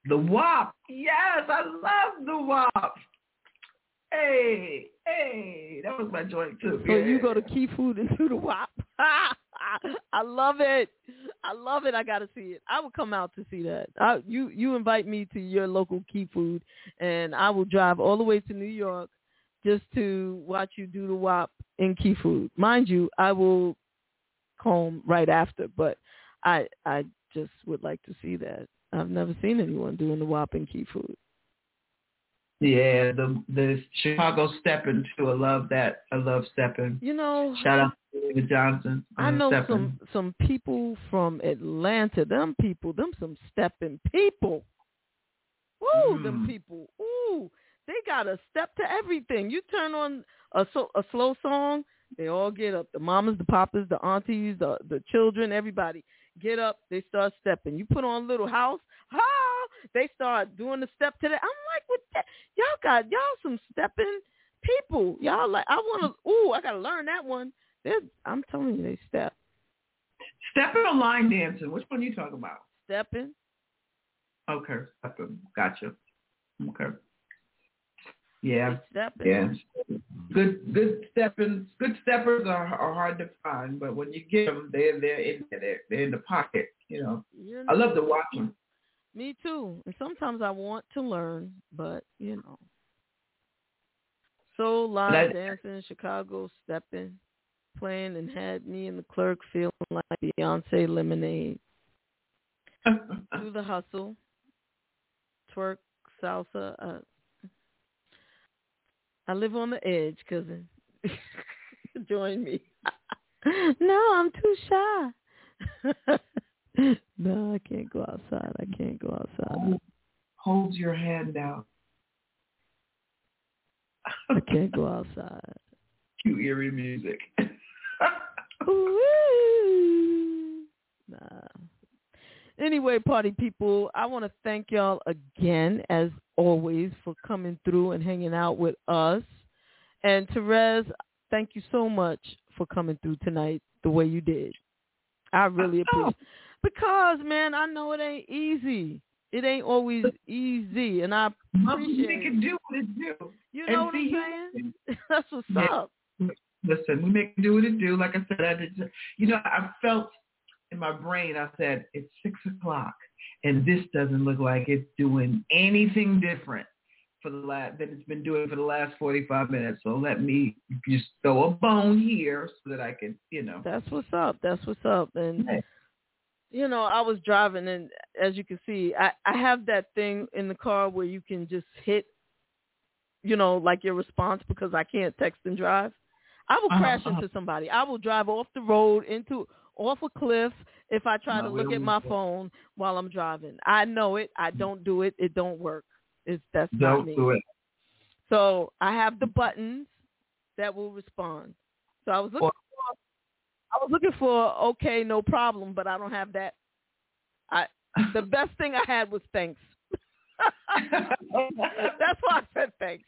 The WAP. Yes, I love the WAP. Hey, that was my joint too. So you go to Key Food and do the WAP. I love it. I gotta see it. I would come out to see that. You invite me to your local Key Food, and I will drive all the way to New York just to watch you do the WAP in Key Food. Mind you, I will comb right after, but I just would like to see that. I've never seen anyone doing the WAP in Key Food. Yeah, the Chicago steppin' too. I love that. I love steppin'. You know, shout out to David Johnson. I know steppin'. some people from Atlanta. Them some steppin' people. Ooh, them people. Ooh. They got a step to everything. You turn on a slow song, they all get up. The mamas, the papas, the aunties, the children, everybody get up. They start stepping. You put on Little House, they start doing the step to that. I'm like, what that? Y'all some stepping people. Y'all like, I got to learn that one. I'm telling you, they step. Stepping or line dancing? Which one are you talking about? Stepping. Okay, stepping. Gotcha. Okay. Yeah, good steppers. Good steppers are hard to find, but when you get them, they're in the pocket. You know, I love to watch them. Me too. And sometimes I want to learn, but you know, so live dancing in Chicago, stepping, playing, and had me and the clerk feeling like Beyonce Lemonade. Do the hustle, twerk, salsa. I live on the edge, cousin. Join me. No, I'm too shy. No, I can't go outside. Hold your hand out. I can't go outside. Cute eerie music. Ooh. Nah. Anyway, party people, I want to thank y'all again, as always, for coming through and hanging out with us. And Terez, thank you so much for coming through tonight the way you did. I really appreciate it. Because, man, I know it ain't easy. It ain't always easy. And I appreciate it. We can do what it do. You know what I'm saying? That's what's up. Listen, we make it do what it do. Like I said, I felt in my brain, I said, it's 6:00 and this doesn't look like it's doing anything different than it's been doing for the last 45 minutes. So let me just throw a bone here so that I can, That's what's up. And, I was driving, and as you can see, I have that thing in the car where you can just hit, like your response, because I can't text and drive. I will crash into somebody. I will drive off the road off a cliff if I try to look at my phone while I'm driving. I know it. I don't do it. It don't work. That's not me. Do it. So I have the buttons that will respond. So I was looking for okay, no problem, but I don't have that. The best thing I had was thanks. That's why I said thanks.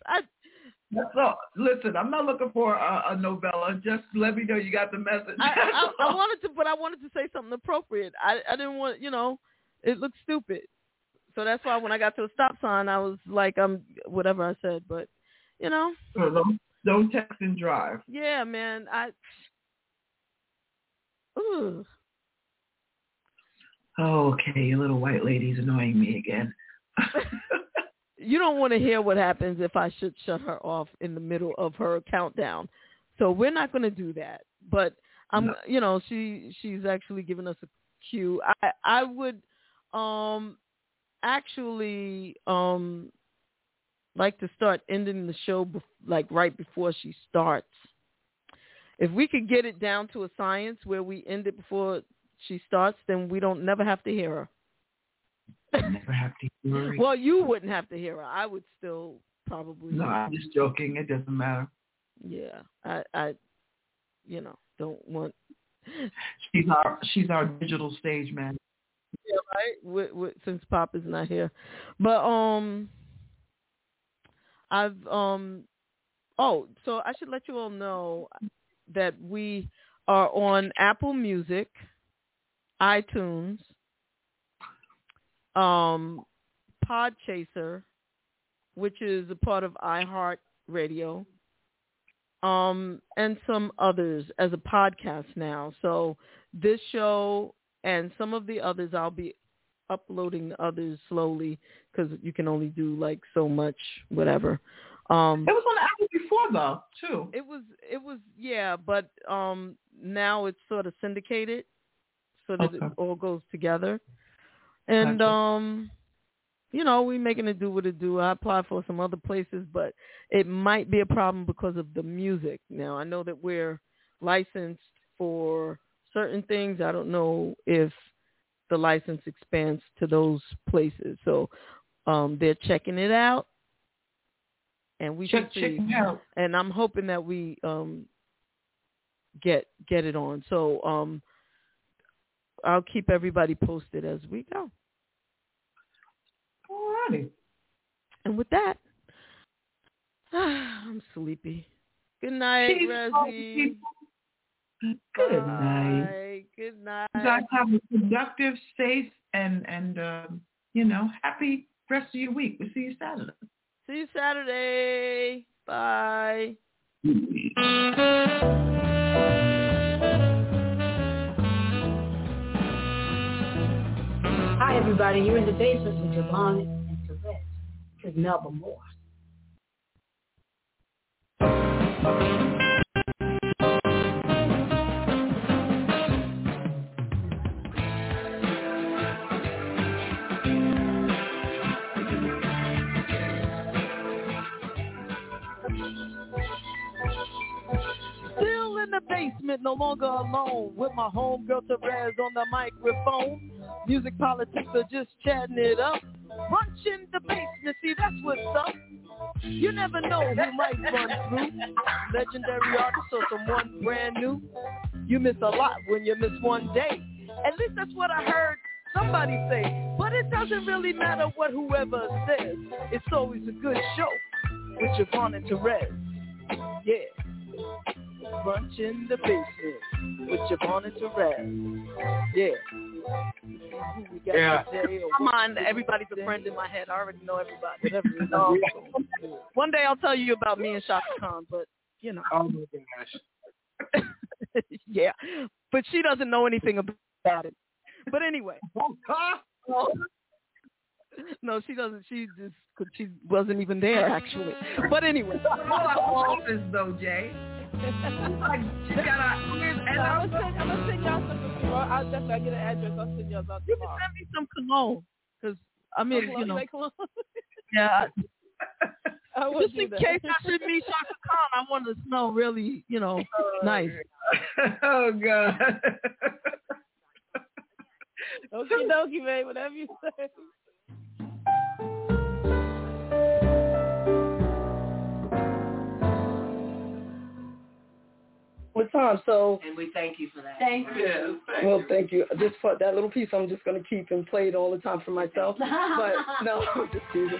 So, listen, I'm not looking for a novella. Just let me know you got the message. I wanted to, but I wanted to say something appropriate. I didn't want, it looked stupid. So that's why when I got to a stop sign, I was like, whatever I said, but, Don't text and drive. Yeah, man. Ooh. Okay, you little white lady's annoying me again. You don't want to hear what happens if I should shut her off in the middle of her countdown. So we're not going to do that. But she's actually giving us a cue. I would like to start ending the show right before she starts. If we could get it down to a science where we end it before she starts, then we don't never have to hear her. Never have to hear her. Well, you wouldn't have to hear her. I would still probably. No, I'm just joking. It doesn't matter. Yeah, I don't want. She's our digital stage man. Yeah, right. Since Pop is not here, but I've so I should let you all know that we are on Apple Music, iTunes, Podchaser, which is a part of iHeartRadio, and some others as a podcast now. So this show and some of the others, I'll be uploading the others slowly because you can only do so much, whatever. It was on the Apple before though, too. It was yeah, but now it's sort of syndicated so that it all goes together. And, gotcha. We're making it do what it do. I applied for some other places, but it might be a problem because of the music. Now, I know that we're licensed for certain things. I don't know if the license expands to those places. So they're checking it out. And we can see. And I'm hoping that we get it on. So I'll keep everybody posted as we go. All righty. And with that, I'm sleepy. Good night, Rezzy. Good night. Good night. You guys have a productive, safe, and happy rest of your week. We'll see you Saturday. See you Saturday. Bye. Hi, everybody. You're in the basement with Javon and Terez. This is Melba Moore. Still in the basement, no longer alone, with my homegirl Terez on the microphone. Music, politics, or just chatting it up. Brunch in the basement, see, that's what's up. You never know who might run through. Legendary artist or someone brand new. You miss a lot when you miss one day. At least that's what I heard somebody say. But it doesn't really matter what whoever says. It's always a good show with Javon and Terez. Yeah. Brunch in the basement with Javon and Terez. Yeah. Yeah. Come on, everybody's a friend in my head. I already know everybody. One day I'll tell you about me and Chaka Khan, but Oh my gosh. Yeah, but she doesn't know anything about it. But anyway. No, she doesn't. She wasn't even there actually. But anyway. Office though, Jay. I'm gonna send y'all something tomorrow. I'll definitely get an address. I'll send y'all something tomorrow. You can send me some cologne, cause cologne. Yeah. I will just do in that. Case I should meet Chaka Khan, I want to smell really, nice. Oh God. Okie dokie, babe. Whatever you say. with time. So, and we thank you for that. Thank you. Well, thank you. This part, that little piece, I'm just going to keep and play it all the time for myself. But no, I'm just teasing.